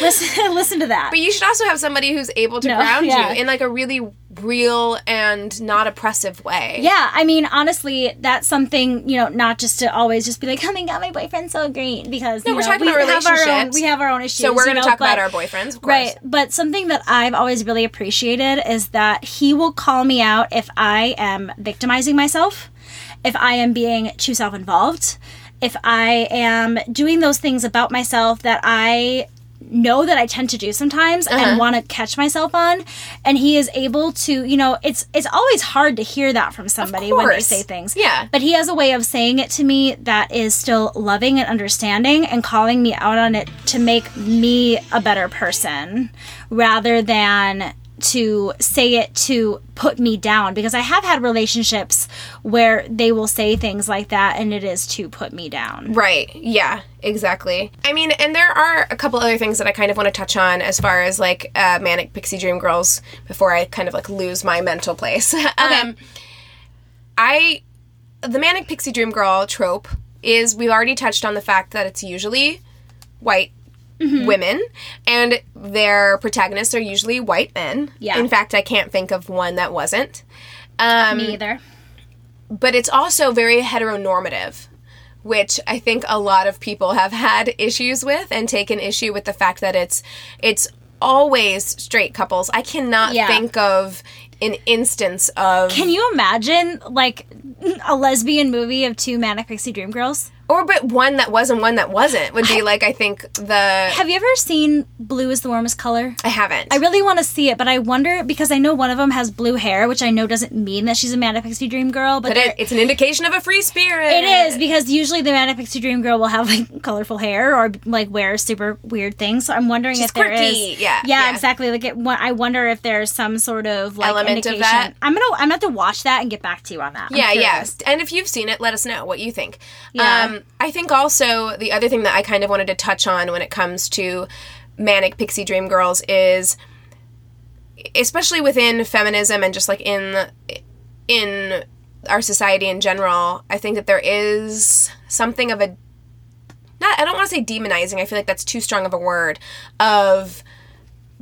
listen, listen to that. But you should also have somebody who's able to no, ground yeah. you in, like, a really real and not oppressive way. Yeah, I mean, honestly, that's something, you know, not just to always just be like, oh my God, my boyfriend's so great, because no, you we're know, talking we about relationships. Have our own, we have our own issues. So we're going to you know, talk but, about our boyfriends, of course. Right, but something that I've always really appreciated is that he will call me out if I am victimizing myself, if I am being too self-involved, if I am doing those things about myself that I know that I tend to do sometimes uh-huh. and want to catch myself on, and he is able to, you know, it's it's always hard to hear that from somebody when they say things. Yeah. But he has a way of saying it to me that is still loving and understanding and calling me out on it to make me a better person rather than to say it to put me down, because I have had relationships where they will say things like that and it is to put me down. Right. Yeah, exactly. I mean, and there are a couple other things that I kind of want to touch on as far as, like, uh, Manic Pixie Dream Girls before I kind of, like, lose my mental place. Okay. Um, I, the Manic Pixie Dream Girl trope is, we've already touched on the fact that it's usually white Mm-hmm. women, and their protagonists are usually white men. Yeah. In fact, I can't think of one that wasn't. Um, Me either. But it's also very heteronormative, which I think a lot of people have had issues with and taken issue with the fact that it's it's always straight couples. I cannot yeah. think of an instance of... Can you imagine, like, a lesbian movie of two Manic Pixie Dream Girls? Or but one that was and one that wasn't would be, like, I think the... Have you ever seen Blue is the Warmest Color? I haven't. I really want to see it, but I wonder, because I know one of them has blue hair, which I know doesn't mean that she's a Manic Pixie Dream Girl. But, but it, it's an indication of a free spirit. It is, because usually the Manic Pixie Dream Girl will have, like, colorful hair or, like, wear super weird things. So I'm wondering she's if quirky. there is... Yeah, yeah, yeah. exactly. Like, it, I wonder if there's some sort of, like, element indication. of that. I'm going to I'm gonna have to watch that and get back to you on that. I'm yeah, yes. Yeah. And if you've seen it, let us know what you think. Yeah. Um, I think also the other thing that I kind of wanted to touch on when it comes to Manic Pixie Dream Girls is, especially within feminism and just, like, in in our society in general, I think that there is something of a, not, I don't want to say demonizing, I feel like that's too strong of a word, of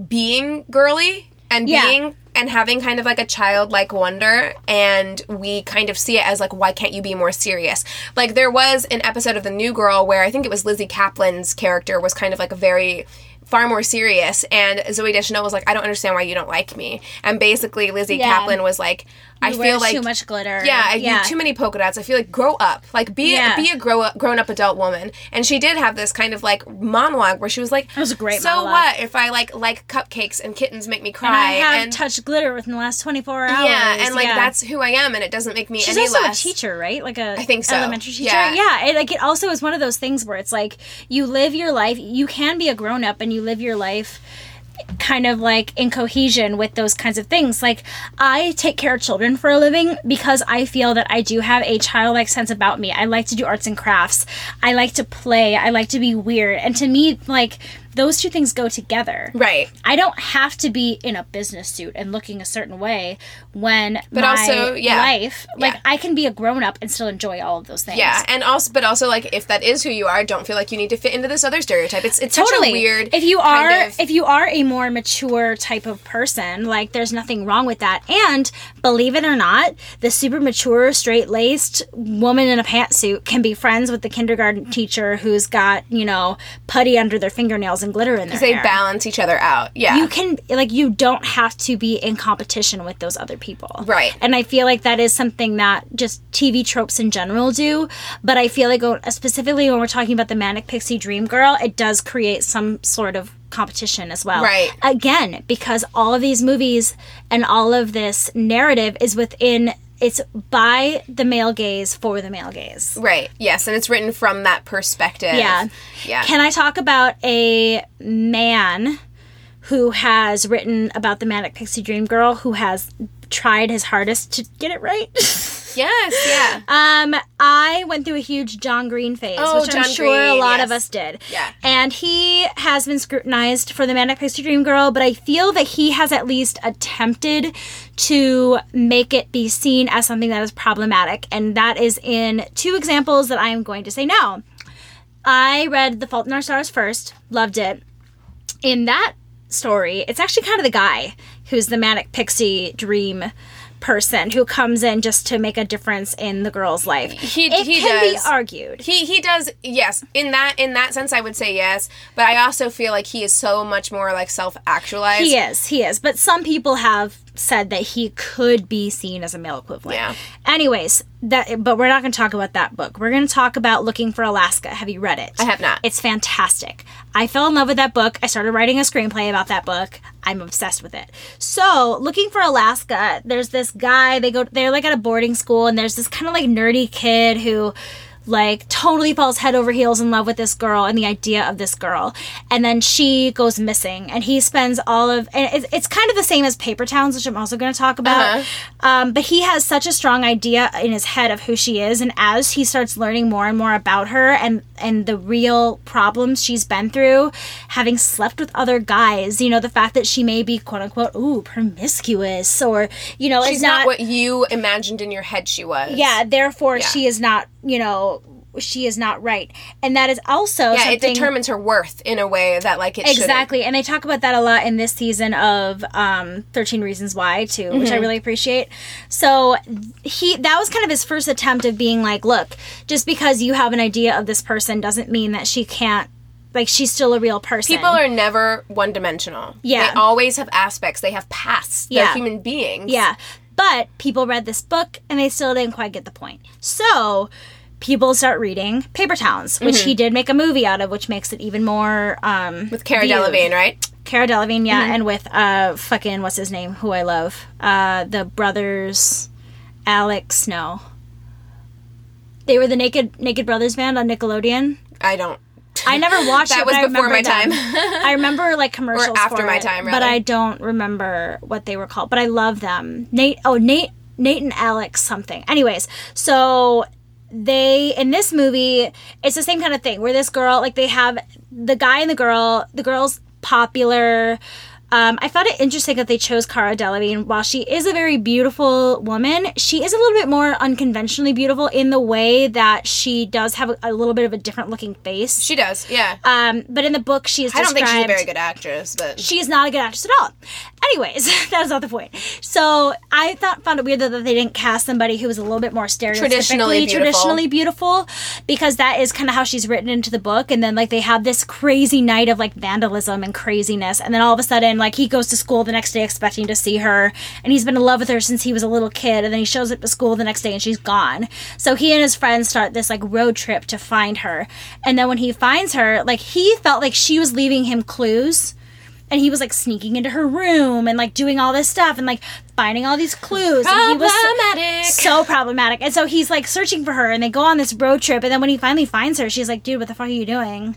being girly and yeah. being and having kind of, like, a childlike wonder, and we kind of see it as, like, why can't you be more serious? Like, there was an episode of The New Girl where I think it was Lizzie Kaplan's character was kind of, like, a very... far more serious, and Zooey Deschanel was like, I don't understand why you don't like me. And basically Lizzie yeah. Kaplan was like, I you feel wear like too much glitter. Yeah, I yeah. too many polka dots. I feel like grow up. Like be yeah. be a grow up, grown up adult woman. And she did have this kind of, like, monologue where she was like, that was a great So monologue. what if I like like cupcakes and kittens make me cry? And I have and, touched glitter within the last twenty-four hours. Yeah, and like yeah. that's who I am, and it doesn't make me She's any less. She's also a teacher, right? Like a I think so. elementary teacher. Yeah, yeah it, like it also is one of those things where it's like you live your life. You can be a grown up, and you live your life kind of, like, in cohesion with those kinds of things. Like, I take care of children for a living because I feel that I do have a childlike sense about me. I like to do arts and crafts. I like to play. I like to be weird. And to me, like, those two things go together. Right. I don't have to be in a business suit and looking a certain way when but my also, yeah. life, like, yeah. I can be a grown-up and still enjoy all of those things. Yeah, and also, but also, like, if that is who you are, don't feel like you need to fit into this other stereotype. It's it's totally. Such a weird if you are kind of... If you are a more mature type of person, like, there's nothing wrong with that. And, believe it or not, the super mature, straight-laced woman in a pantsuit can be friends with the kindergarten teacher who's got, you know, putty under their fingernails and glitter in their hair. They balance each other out, yeah. You can, like, you don't have to be in competition with those other people. Right. And I feel like that is something that just T V tropes in general do, but I feel like specifically when we're talking about the Manic Pixie Dream Girl, it does create some sort of competition as well. Right. Again, because all of these movies and all of this narrative is within... It's by the male gaze for the male gaze. Right. Yes, and it's written from that perspective. Yeah. Yeah. Can I talk about a man who has written about the Manic Pixie Dream Girl who has tried his hardest to get it right? Yes, yeah. Um, I went through a huge John Green phase, oh, which I'm John sure Green, a lot yes. of us did. Yeah. And he has been scrutinized for the Manic Pixie Dream Girl, but I feel that he has at least attempted to make it be seen as something that is problematic, and that is in two examples that I am going to say now. I read The Fault in Our Stars first, loved it. In that story, it's actually kind of the guy who's the Manic Pixie Dream person who comes in just to make a difference in the girl's life. He, it he can does. be argued. He he does, yes. In that in that sense, I would say yes. But I also feel like he is so much more, like, self-actualized. He is, he is. But some people have said that he could be seen as a male equivalent. Yeah. Anyways, that. But we're not going to talk about that book. We're going to talk about Looking for Alaska. Have you read it? I have not. It's fantastic. I fell in love with that book. I started writing a screenplay about that book. I'm obsessed with it. So, Looking for Alaska, there's this guy, they go, they're like at a boarding school, and there's this kind of like nerdy kid who like totally falls head over heels in love with this girl and the idea of this girl. And then she goes missing, and he spends all of, and it's kind of the same as Paper Towns, which I'm also going to talk about. Uh-huh. Um, but he has such a strong idea in his head of who she is. And as he starts learning more and more about her and, and the real problems she's been through, having slept with other guys, you know, the fact that she may be quote unquote, ooh, promiscuous, or, you know, she's is not, not what you imagined in your head she was. Yeah. Therefore yeah. she is not, you know, she is not right. And that is also yeah, something... Yeah, it determines her worth in a way that, like, it shouldn't. Exactly. And they talk about that a lot in this season of um, thirteen Reasons Why, too, mm-hmm. which I really appreciate. So he that was kind of his first attempt of being like, look, just because you have an idea of this person doesn't mean that she can't... Like, she's still a real person. People are never one-dimensional. Yeah. They always have aspects. They have pasts. They're yeah. human beings. Yeah. But people read this book, and they still didn't quite get the point. So... people start reading Paper Towns, which mm-hmm. he did make a movie out of, which makes it even more... Um, with Cara Delevingne, right? Cara Delevingne, yeah, mm-hmm. and with uh, fucking, what's his name, who I love. Uh, the brothers, Alex, no. They were the Naked Naked Brothers band on Nickelodeon. I don't... I never watched that it, was but before I my them. time. I remember, like, commercials or after for my it, time, really. But I don't remember what they were called. But I love them. Nate, oh, Nate, Nate and Alex something. Anyways, so... They, in this movie, it's the same kind of thing where this girl, like, they have the guy and the girl, the girl's popular. Um, I found it interesting that they chose Cara Delevingne. While she is a very beautiful woman, she is a little bit more unconventionally beautiful in the way that she does have a, a little bit of a different looking face. She does, yeah. Um, but in the book, she is I don't think she's a very good actress, but... She is not a good actress at all. Anyways, that is not the point. So I thought found it weird that they didn't cast somebody who was a little bit more stereotypically traditionally beautiful, traditionally beautiful because that is kind of how she's written into the book. And then, like, they have this crazy night of, like, vandalism and craziness. And then all of a sudden, like, he goes to school the next day expecting to see her, and he's been in love with her since he was a little kid, and then he shows up to school the next day and she's gone. So he and his friends start this, like, road trip to find her. And then when he finds her, like, he felt like she was leaving him clues, and he was, like, sneaking into her room and, like, doing all this stuff and, like, finding all these clues. And he was problematic. So, so problematic. And so he's, like, searching for her, and they go on this road trip, and then when he finally finds her, she's like, dude, what the fuck are you doing?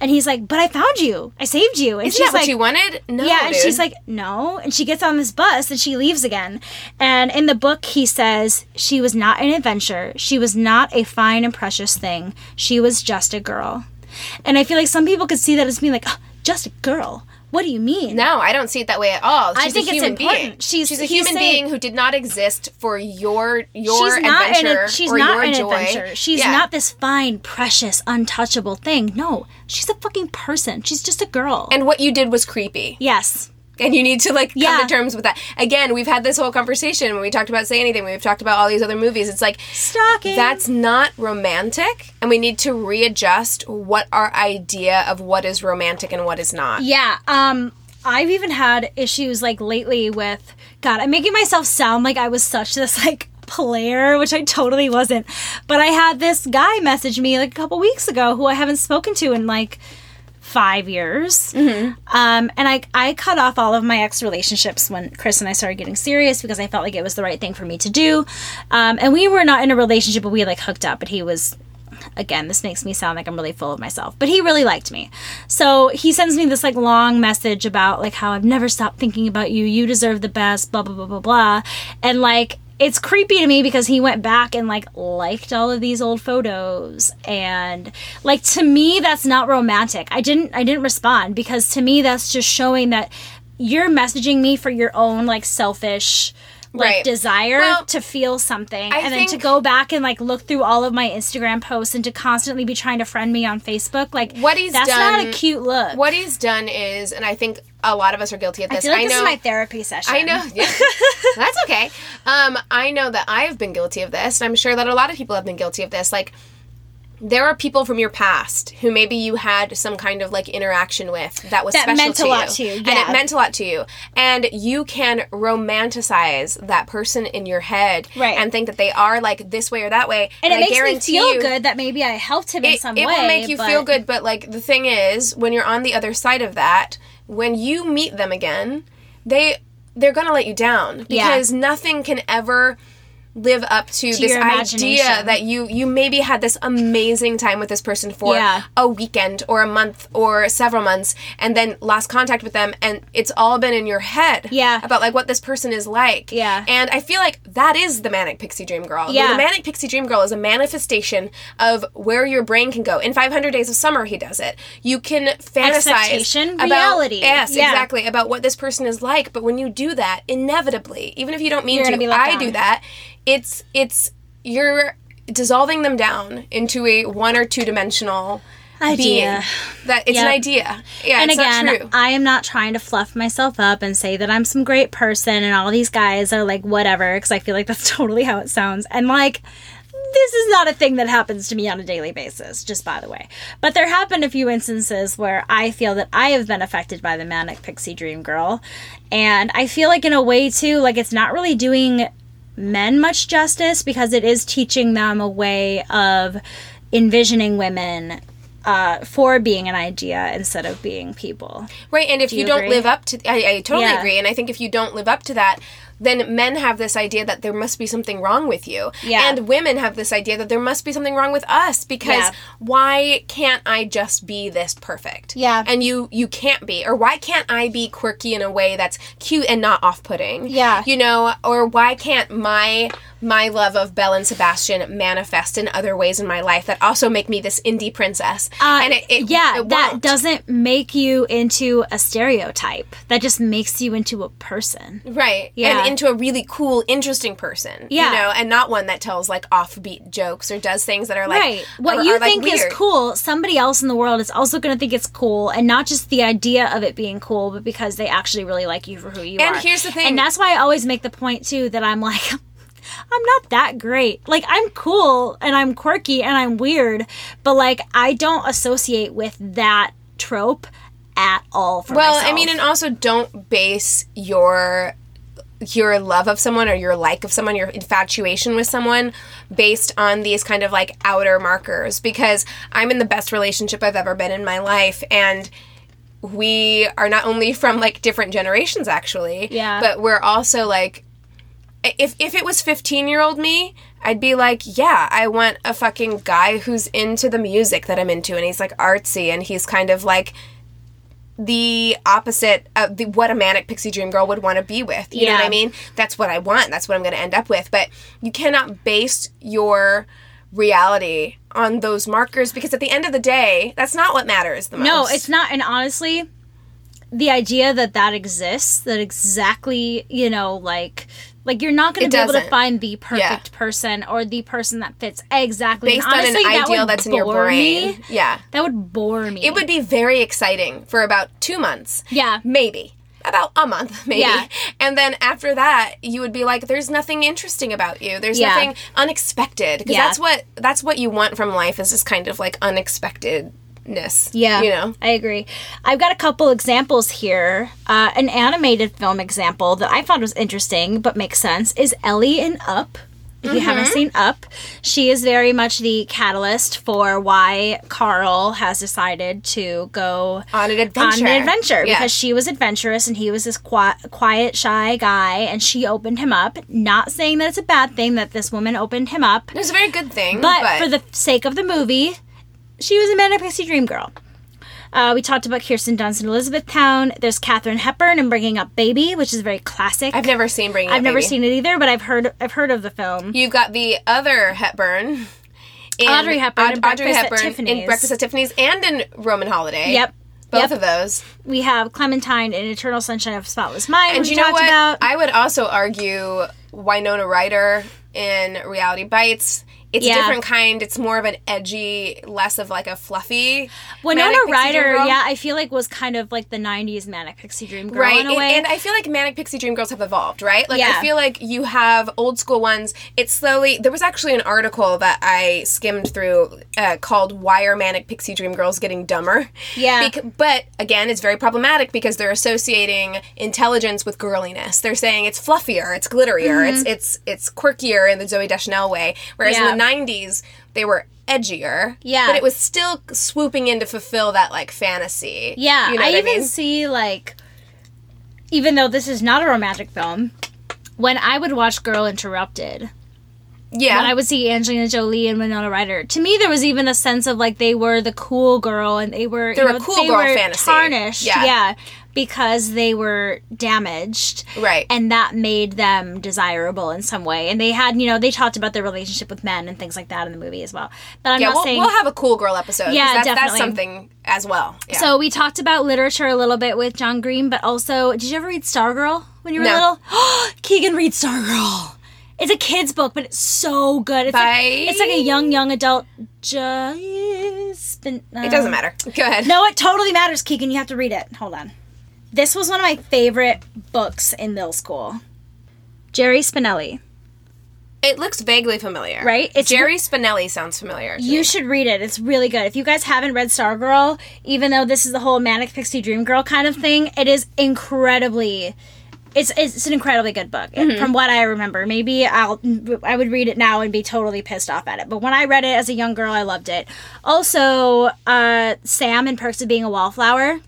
And he's like, but I found you. I saved you. And Isn't she's that what like, you wanted? No, Yeah, and dude. she's like, no. And she gets on this bus, and she leaves again. And in the book, he says, she was not an adventure. She was not a fine and precious thing. She was just a girl. And I feel like some people could see that as being like, oh, just a girl. What do you mean? No, I don't see it that way at all. She's I think a human it's important. Being. She's, she's a human saying, being who did not exist for your your she's not adventure an, she's or not your an joy. Adventure. She's yeah. not this fine, precious, untouchable thing. No, she's a fucking person. She's just a girl. And what you did was creepy. Yes. And you need to, like, come yeah. to terms with that. Again, we've had this whole conversation when we talked about Say Anything, when we've talked about all these other movies. It's like, stalking. That's not romantic, and we need to readjust what our idea of what is romantic and what is not. Yeah, um, I've even had issues, like, lately with, God, I'm making myself sound like I was such this, like, player, which I totally wasn't. But I had this guy message me, like, a couple weeks ago who I haven't spoken to in, like, five years. Mm-hmm. um and I I cut off all of my ex relationships when Chris and I started getting serious, because I felt like it was the right thing for me to do. Um and we were not in a relationship, but we had, like, hooked up, but he was, again, this makes me sound like I'm really full of myself, but he really liked me. So he sends me this, like, long message about, like, how I've never stopped thinking about you, you deserve the best, blah blah blah blah blah. And, like, it's creepy to me because he went back and, like, liked all of these old photos, and, like, to me that's not romantic. I didn't I didn't respond, because to me that's just showing that you're messaging me for your own, like, selfish, like, right. desire well, to feel something, I and then to go back and, like, look through all of my Instagram posts and to constantly be trying to friend me on Facebook. Like, what he's that's done, not a cute look. What he's done is, and I think a lot of us are guilty of this. I feel like I know, this is my therapy session. I know. Yeah, that's okay. Um, I know that I have been guilty of this, and I'm sure that a lot of people have been guilty of this. Like, there are people from your past who maybe you had some kind of, like, interaction with that was that special meant to you. That meant a lot to you, yeah. And it meant a lot to you. And you can romanticize that person in your head right. and think that they are, like, this way or that way. And, and it I makes me feel you, good that maybe I helped him it, in some it way. It will make you but... feel good, but, like, the thing is, when you're on the other side of that, when you meet them again, they, they're going to let you down. Because yeah. nothing can ever live up to, to this idea that you, you maybe had this amazing time with this person for yeah. a weekend or a month or several months, and then lost contact with them, and it's all been in your head yeah. about, like, what this person is like. Yeah. And I feel like that is the Manic Pixie Dream Girl. Yeah. The Manic Pixie Dream Girl is a manifestation of where your brain can go. In five hundred Days of Summer, he does it. You can fantasize Expectation, about... reality. Yes, yeah. exactly. About what this person is like, but when you do that, inevitably, even if you don't mean You're to, I down. do that... It's, it's, you're dissolving them down into a one or two dimensional idea. Being. That it's yep. an idea. Yeah, and it's again, not true. I am not trying to fluff myself up and say that I'm some great person and all these guys are, like, whatever, because I feel like that's totally how it sounds. And, like, this is not a thing that happens to me on a daily basis, just by the way. But there have been a few instances where I feel that I have been affected by the Manic Pixie Dream Girl. And I feel like, in a way, too, like, it's not really doing men much justice, because it is teaching them a way of envisioning women uh, for being an idea instead of being people. Right, and if Do you, you don't live up to... I, I totally yeah. agree, and I think if you don't live up to that, then men have this idea that there must be something wrong with you. Yeah. And women have this idea that there must be something wrong with us, because yeah. why can't I just be this perfect? Yeah. And you, you can't be. Or why can't I be quirky in a way that's cute and not off-putting? Yeah. You know, or why can't my my love of Belle and Sebastian manifest in other ways in my life that also make me this indie princess? Uh, and it, it Yeah, it that won't. Doesn't make you into a stereotype. That just makes you into a person. Right. Yeah. And into a really cool, interesting person, yeah. you know, and not one that tells, like, offbeat jokes or does things that are, like, right. What are, you are, think like, is cool, somebody else in the world is also going to think it's cool, and not just the idea of it being cool, but because they actually really like you for who you and are. And here's the thing. And that's why I always make the point, too, that I'm like... I'm not that great. Like, I'm cool, and I'm quirky, and I'm weird, but, like, I don't associate with that trope at all for well, myself. Well, I mean, and also don't base your... your love of someone or your like of someone, your infatuation with someone based on these kind of, like, outer markers, because I'm in the best relationship I've ever been in my life, and we are not only from, like, different generations, actually, yeah. but we're also, like, if if it was fifteen-year-old me, I'd be like, yeah, I want a fucking guy who's into the music that I'm into, and he's, like, artsy, and he's kind of, like, the opposite of the, what a Manic Pixie Dream Girl would want to be with. You yeah. know what I mean? That's what I want. That's what I'm going to end up with. But you cannot base your reality on those markers, because at the end of the day, that's not what matters the most. No, it's not. And honestly, the idea that that exists, that exactly, you know, like... Like, you're not going to be doesn't. able to find the perfect yeah. person or the person that fits exactly. Based honestly, on an ideal that that's in your brain. Me. Yeah. That would bore me. It would be very exciting for about two months. Yeah. Maybe. About a month, maybe. Yeah. And then after that, you would be like, there's nothing interesting about you. There's yeah. nothing unexpected. Because yeah. that's what, that's what you want from life, is this kind of, like, unexpected... Yeah, you know, I agree. I've got a couple examples here. Uh, an animated film example that I found was interesting but makes sense is Ellie in Up. If mm-hmm. you haven't seen Up, she is very much the catalyst for why Carl has decided to go on an adventure. On an adventure yeah. Because she was adventurous and he was this qui- quiet, shy guy, and she opened him up. Not saying that it's a bad thing that this woman opened him up. It was a very good thing. But, but... for the sake of the movie... She was a Manic Pixie Dream Girl. Uh, we talked about Kirsten Dunst in Elizabethtown. There's Katharine Hepburn in Bringing Up Baby, which is very classic. I've never seen Bringing Up Baby. I've never seen it either, but I've heard I've heard of the film. You've got the other Hepburn. In Audrey Hepburn. Aud- Audrey Hepburn at Tiffany's. In Breakfast at Tiffany's and in Roman Holiday. Yep. Both yep. of those. We have Clementine in Eternal Sunshine of the Spotless Mind, and which you know what? About. I would also argue Winona Ryder in Reality Bites. It's yeah. a different kind. It's more of an edgy, less of like a fluffy. Winona Ryder, yeah, I feel like was kind of like the nineties Manic Pixie Dream Girl right. in a way. And, and I feel like Manic Pixie Dream Girls have evolved, right? Like yeah. I feel like you have old school ones. It's slowly. There was actually an article that I skimmed through uh, called "Why Are Manic Pixie Dream Girls Getting Dumber?" Yeah, Bec- but again, it's very problematic because they're associating intelligence with girliness. They're saying it's fluffier, it's glitterier, mm-hmm. it's it's it's quirkier in the Zooey Deschanel way, whereas yeah. in the nineties they were edgier, yeah, but it was still swooping in to fulfill that like fantasy. Yeah, you know I even I mean? see like, even though this is not a romantic film, when I would watch Girl Interrupted, yeah, when I would see Angelina Jolie and Winona Ryder, to me there was even a sense of like they were the cool girl and they were they were you know, a cool they girl were fantasy tarnished, yeah. yeah, because they were damaged, right, and that made them desirable in some way. And they had, you know, they talked about their relationship with men and things like that in the movie as well. But I'm yeah, not we'll, saying we'll have a cool girl episode. Yeah, that's, definitely. That's something as well. Yeah. So we talked about literature a little bit with John Green, but also, did you ever read Stargirl when you were no. little? Keegan read Stargirl. It's a kid's book, but it's so good. It's, like, it's like a young, young adult. Just been, uh, it doesn't matter. Go ahead. No, it totally matters, Keegan. You have to read it. Hold on. This was one of my favorite books in middle school. Jerry Spinelli. It looks vaguely familiar. Right? It's Jerry re- Spinelli sounds familiar to You me. Should read it. It's really good. If you guys haven't read Stargirl, even though this is the whole Manic Pixie Dream Girl kind of thing, it is incredibly... It's it's an incredibly good book, mm-hmm. from what I remember. Maybe I'll I would read it now and be totally pissed off at it. But when I read it as a young girl, I loved it. Also, uh, Sam in Perks of Being a Wallflower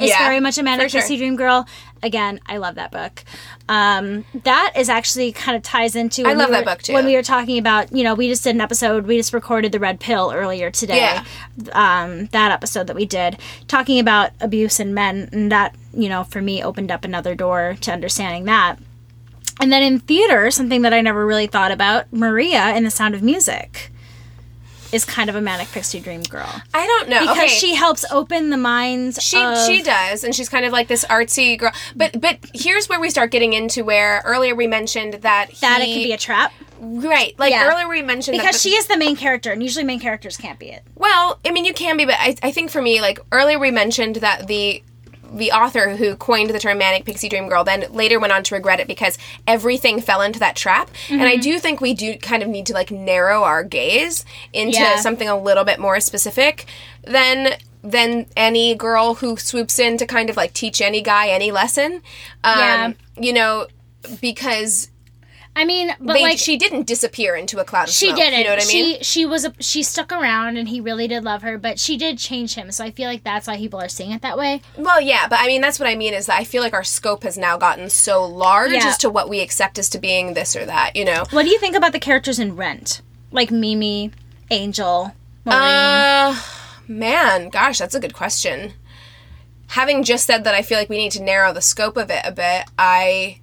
is yeah, very much a Manic Pixie Dream Girl. Again, I love that book. Um, that is actually kind of ties into... I love we were, that book, too. When we were talking about, you know, we just did an episode, we just recorded The Red Pill earlier today. Yeah. Um, that episode that we did, talking about abuse in men, and that, you know, for me, opened up another door to understanding that. And then in theater, something that I never really thought about, Maria in The Sound of Music is kind of a Manic Pixie Dream Girl. I don't know. Because okay. she helps open the minds she, of... She does, and she's kind of like this artsy girl. But but here's where we start getting into where earlier we mentioned that he... That it could be a trap. Right. Like, yeah. earlier we mentioned because that... Because she is the main character, and usually main characters can't be it. Well, I mean, you can be, but I, I think for me, like, earlier we mentioned that the... the author who coined the term Manic Pixie Dream Girl then later went on to regret it because everything fell into that trap. Mm-hmm. And I do think we do kind of need to, like, narrow our gaze into yeah. something a little bit more specific than than any girl who swoops in to kind of, like, teach any guy any lesson. Um, yeah. You know, because... I mean, but they, like... She didn't disappear into a cloud of she smoke. She didn't. You know what I mean? She, she, was a, she stuck around, and he really did love her, but she did change him, so I feel like that's why people are seeing it that way. Well, yeah, but I mean, that's what I mean, is that I feel like our scope has now gotten so large yeah. as to what we accept as to being this or that, you know? What do you think about the characters in Rent? Like Mimi, Angel, Maureen? Uh, man, gosh, that's a good question. Having just said that I feel like we need to narrow the scope of it a bit, I...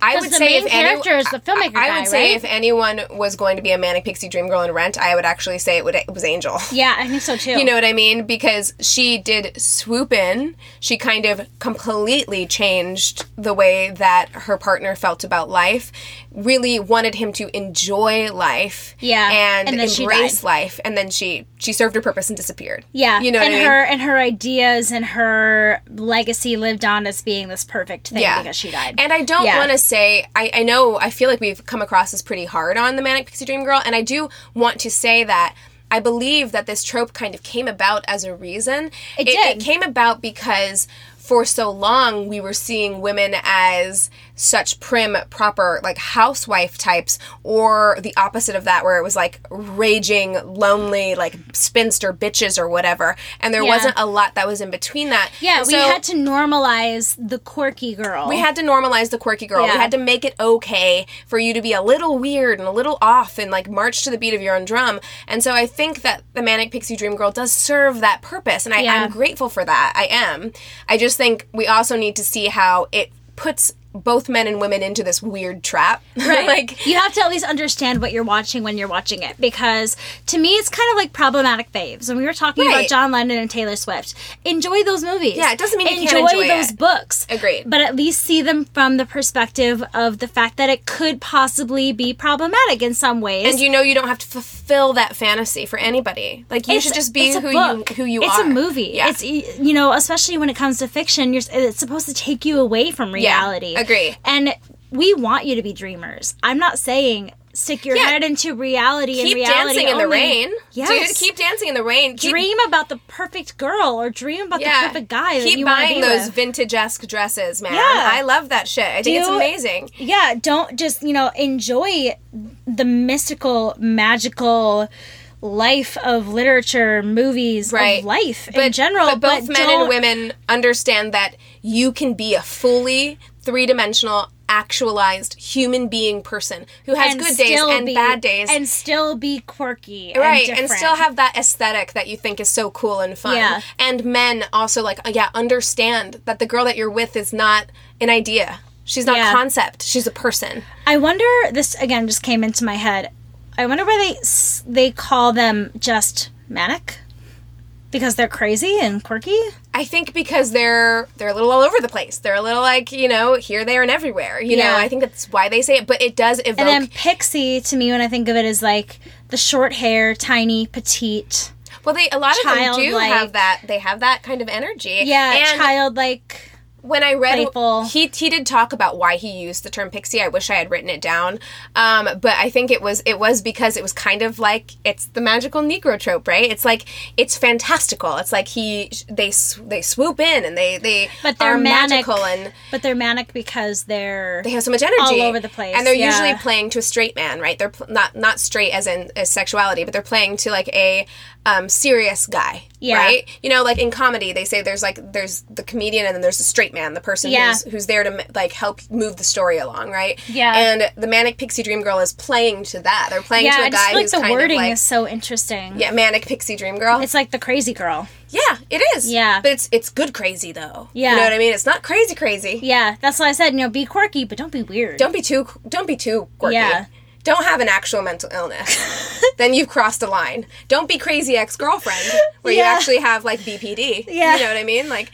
I would the say main if character any, is the filmmaker I, I guy, would say right? if anyone was going to be a manic pixie dream girl in Rent, I would actually say it, would, it was Angel. Yeah, I think so too. You know what I mean? Because she did swoop in. She kind of completely changed the way that her partner felt about life. Really wanted him to enjoy life. Yeah, and, and embrace life. And then she she served her purpose and disappeared. Yeah, you know and what I her mean? And her ideas and her legacy lived on as being this perfect thing yeah. because she died. And I don't yeah. want to. Say, I, I know, I feel like we've come across as pretty hard on the Manic Pixie Dream Girl, and I do want to say that I believe that this trope kind of came about as a reason. It, it did. It came about because for so long we were seeing women as such prim, proper, like, housewife types, or the opposite of that, where it was, like, raging, lonely, like, spinster bitches or whatever. And there yeah. wasn't a lot that was in between that. Yeah, so, we had to normalize the quirky girl. We had to normalize the quirky girl. Yeah. We had to make it okay for you to be a little weird and a little off and, like, march to the beat of your own drum. And so I think that the Manic Pixie Dream Girl does serve that purpose, and I, yeah. I'm grateful for that. I am. I just think we also need to see how it puts both men and women into this weird trap. Right. Like, you have to at least understand what you're watching when you're watching it, because to me it's kind of like problematic faves. When we were talking right. about John Lennon and Taylor Swift, enjoy those movies. Yeah, it doesn't mean enjoy you can't enjoy those it. books. Agreed. But at least see them from the perspective of the fact that it could possibly be problematic in some ways. And you know you don't have to fulfill that fantasy for anybody. Like, you it's, should just be who book. you who you it's are. It's a movie. Yeah. It's, you know, especially when it comes to fiction, you're it's supposed to take you away from reality. Yeah. Agree. And we want you to be dreamers. I'm not saying stick your yeah. head into reality keep and reality Keep dancing only. in the rain. Yes. Dude, keep dancing in the rain. Keep dream about the perfect girl or dream about yeah. the perfect guy. Keep that you buying those with. vintage-esque dresses, man. Yeah. I love that shit. I think Do, it's amazing. Yeah, don't just, you know, enjoy the mystical, magical life of literature, movies, right. of life but, in general. But both but men and women understand that you can be a fully three-dimensional, actualized human being person who has and good days and be, bad days. And still be quirky right, and different. And still have that aesthetic that you think is so cool and fun. Yeah. And men also, like, yeah, understand that the girl that you're with is not an idea. She's not a yeah. concept. She's a person. I wonder, this, again, just came into my head. I wonder why they they call them just manic? Because they're crazy and quirky? I think because they're they're a little all over the place. They're a little, like, you know, here, there, and everywhere. You yeah. know, I think that's why they say it. But it does evoke... And then pixie, to me, when I think of it, is, like, the short hair, tiny, petite... Well, they a lot of them do have that. They have that kind of energy. Yeah, and childlike... When I read Playful. he he did talk about why he used the term pixie. I wish I had written it down, um, but I think it was it was because it was kind of like it's the magical Negro trope, right? It's like it's fantastical. It's like he they they swoop in and they they but they're are manic, magical and but they're manic because they're they have so much energy all over the place, and they're yeah. usually playing to a straight man, right? They're pl- not not straight as in as sexuality, but they're playing to like a um, serious guy. Yeah. Right? You know, like in comedy, they say there's like, there's the comedian and then there's the straight man, the person yeah. who's, who's there to like help move the story along, right? Yeah. And the Manic Pixie Dream Girl is playing to that. They're playing yeah, to a I guy who's kind of like... Yeah, I just feel like the wording like, is so interesting. Yeah, Manic Pixie Dream Girl. It's like the crazy girl. Yeah, it is. Yeah. But it's it's good crazy, though. Yeah. You know what I mean? It's not crazy crazy. Yeah, that's why I said, you know, be quirky, but don't be weird. Don't be too, don't be too quirky. Yeah. Don't have an actual mental illness. Then you've crossed a line. Don't be crazy ex-girlfriend where yeah. you actually have, like, B P D. Yeah. You know what I mean? Like,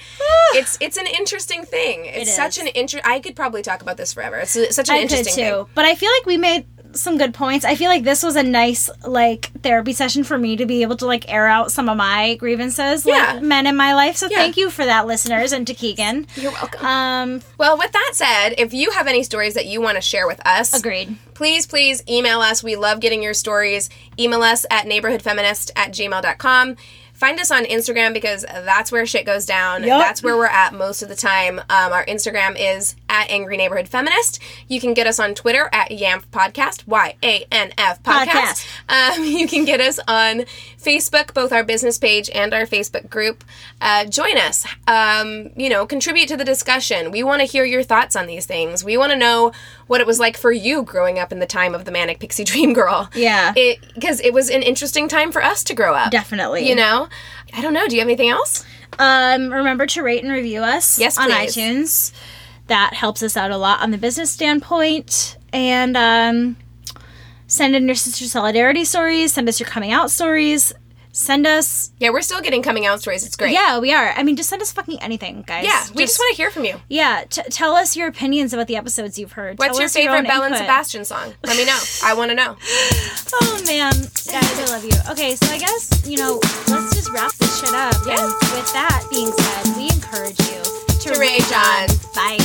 it's it's an interesting thing. It's it is. such an interesting... I could probably talk about this forever. It's a, such an I interesting thing. I could, too. But I feel like we made some good points. I feel like this was a nice, like, therapy session for me to be able to, like, air out some of my grievances yeah. with men in my life. So yeah. thank you for that, listeners, and to Keegan. You're welcome. Um, well, with that said, if you have any stories that you want to share with us... Agreed. Please, please email us. We love getting your stories. Email us at neighborhoodfeminist at gmail dot com. Find us on Instagram because that's where shit goes down. Yep. That's where we're at most of the time. Um, our Instagram is at Angry Neighborhood Feminist. You can get us on Twitter at Y A N F Podcast, Y A N F Podcast. podcast. Um, you can get us on Facebook, both our business page and our Facebook group. Uh, join us. Um, you know, contribute to the discussion. We want to hear your thoughts on these things. We want to know what it was like for you growing up in the time of the Manic Pixie Dream Girl. Yeah. Because it, it was an interesting time for us to grow up. Definitely. You know? I don't know. Do you have anything else? Um, remember to rate and review us yes, on please. iTunes. that helps us out a lot on the business standpoint. And um, send in your sister solidarity stories. Send us your coming out stories. Send us... Yeah, we're still getting coming out stories. It's great. Yeah, we are. I mean, just send us fucking anything, guys. Yeah, we just, just want to hear from you. Yeah, t- tell us your opinions about the episodes you've heard. What's tell your favorite your Belle and Sebastian song? Let me know. I want to know. Oh, man. Guys, I love you. Okay, so I guess, you know, let's just wrap this shit up. Yeah. And with that being said, we encourage you to, to rage on. on. Bye.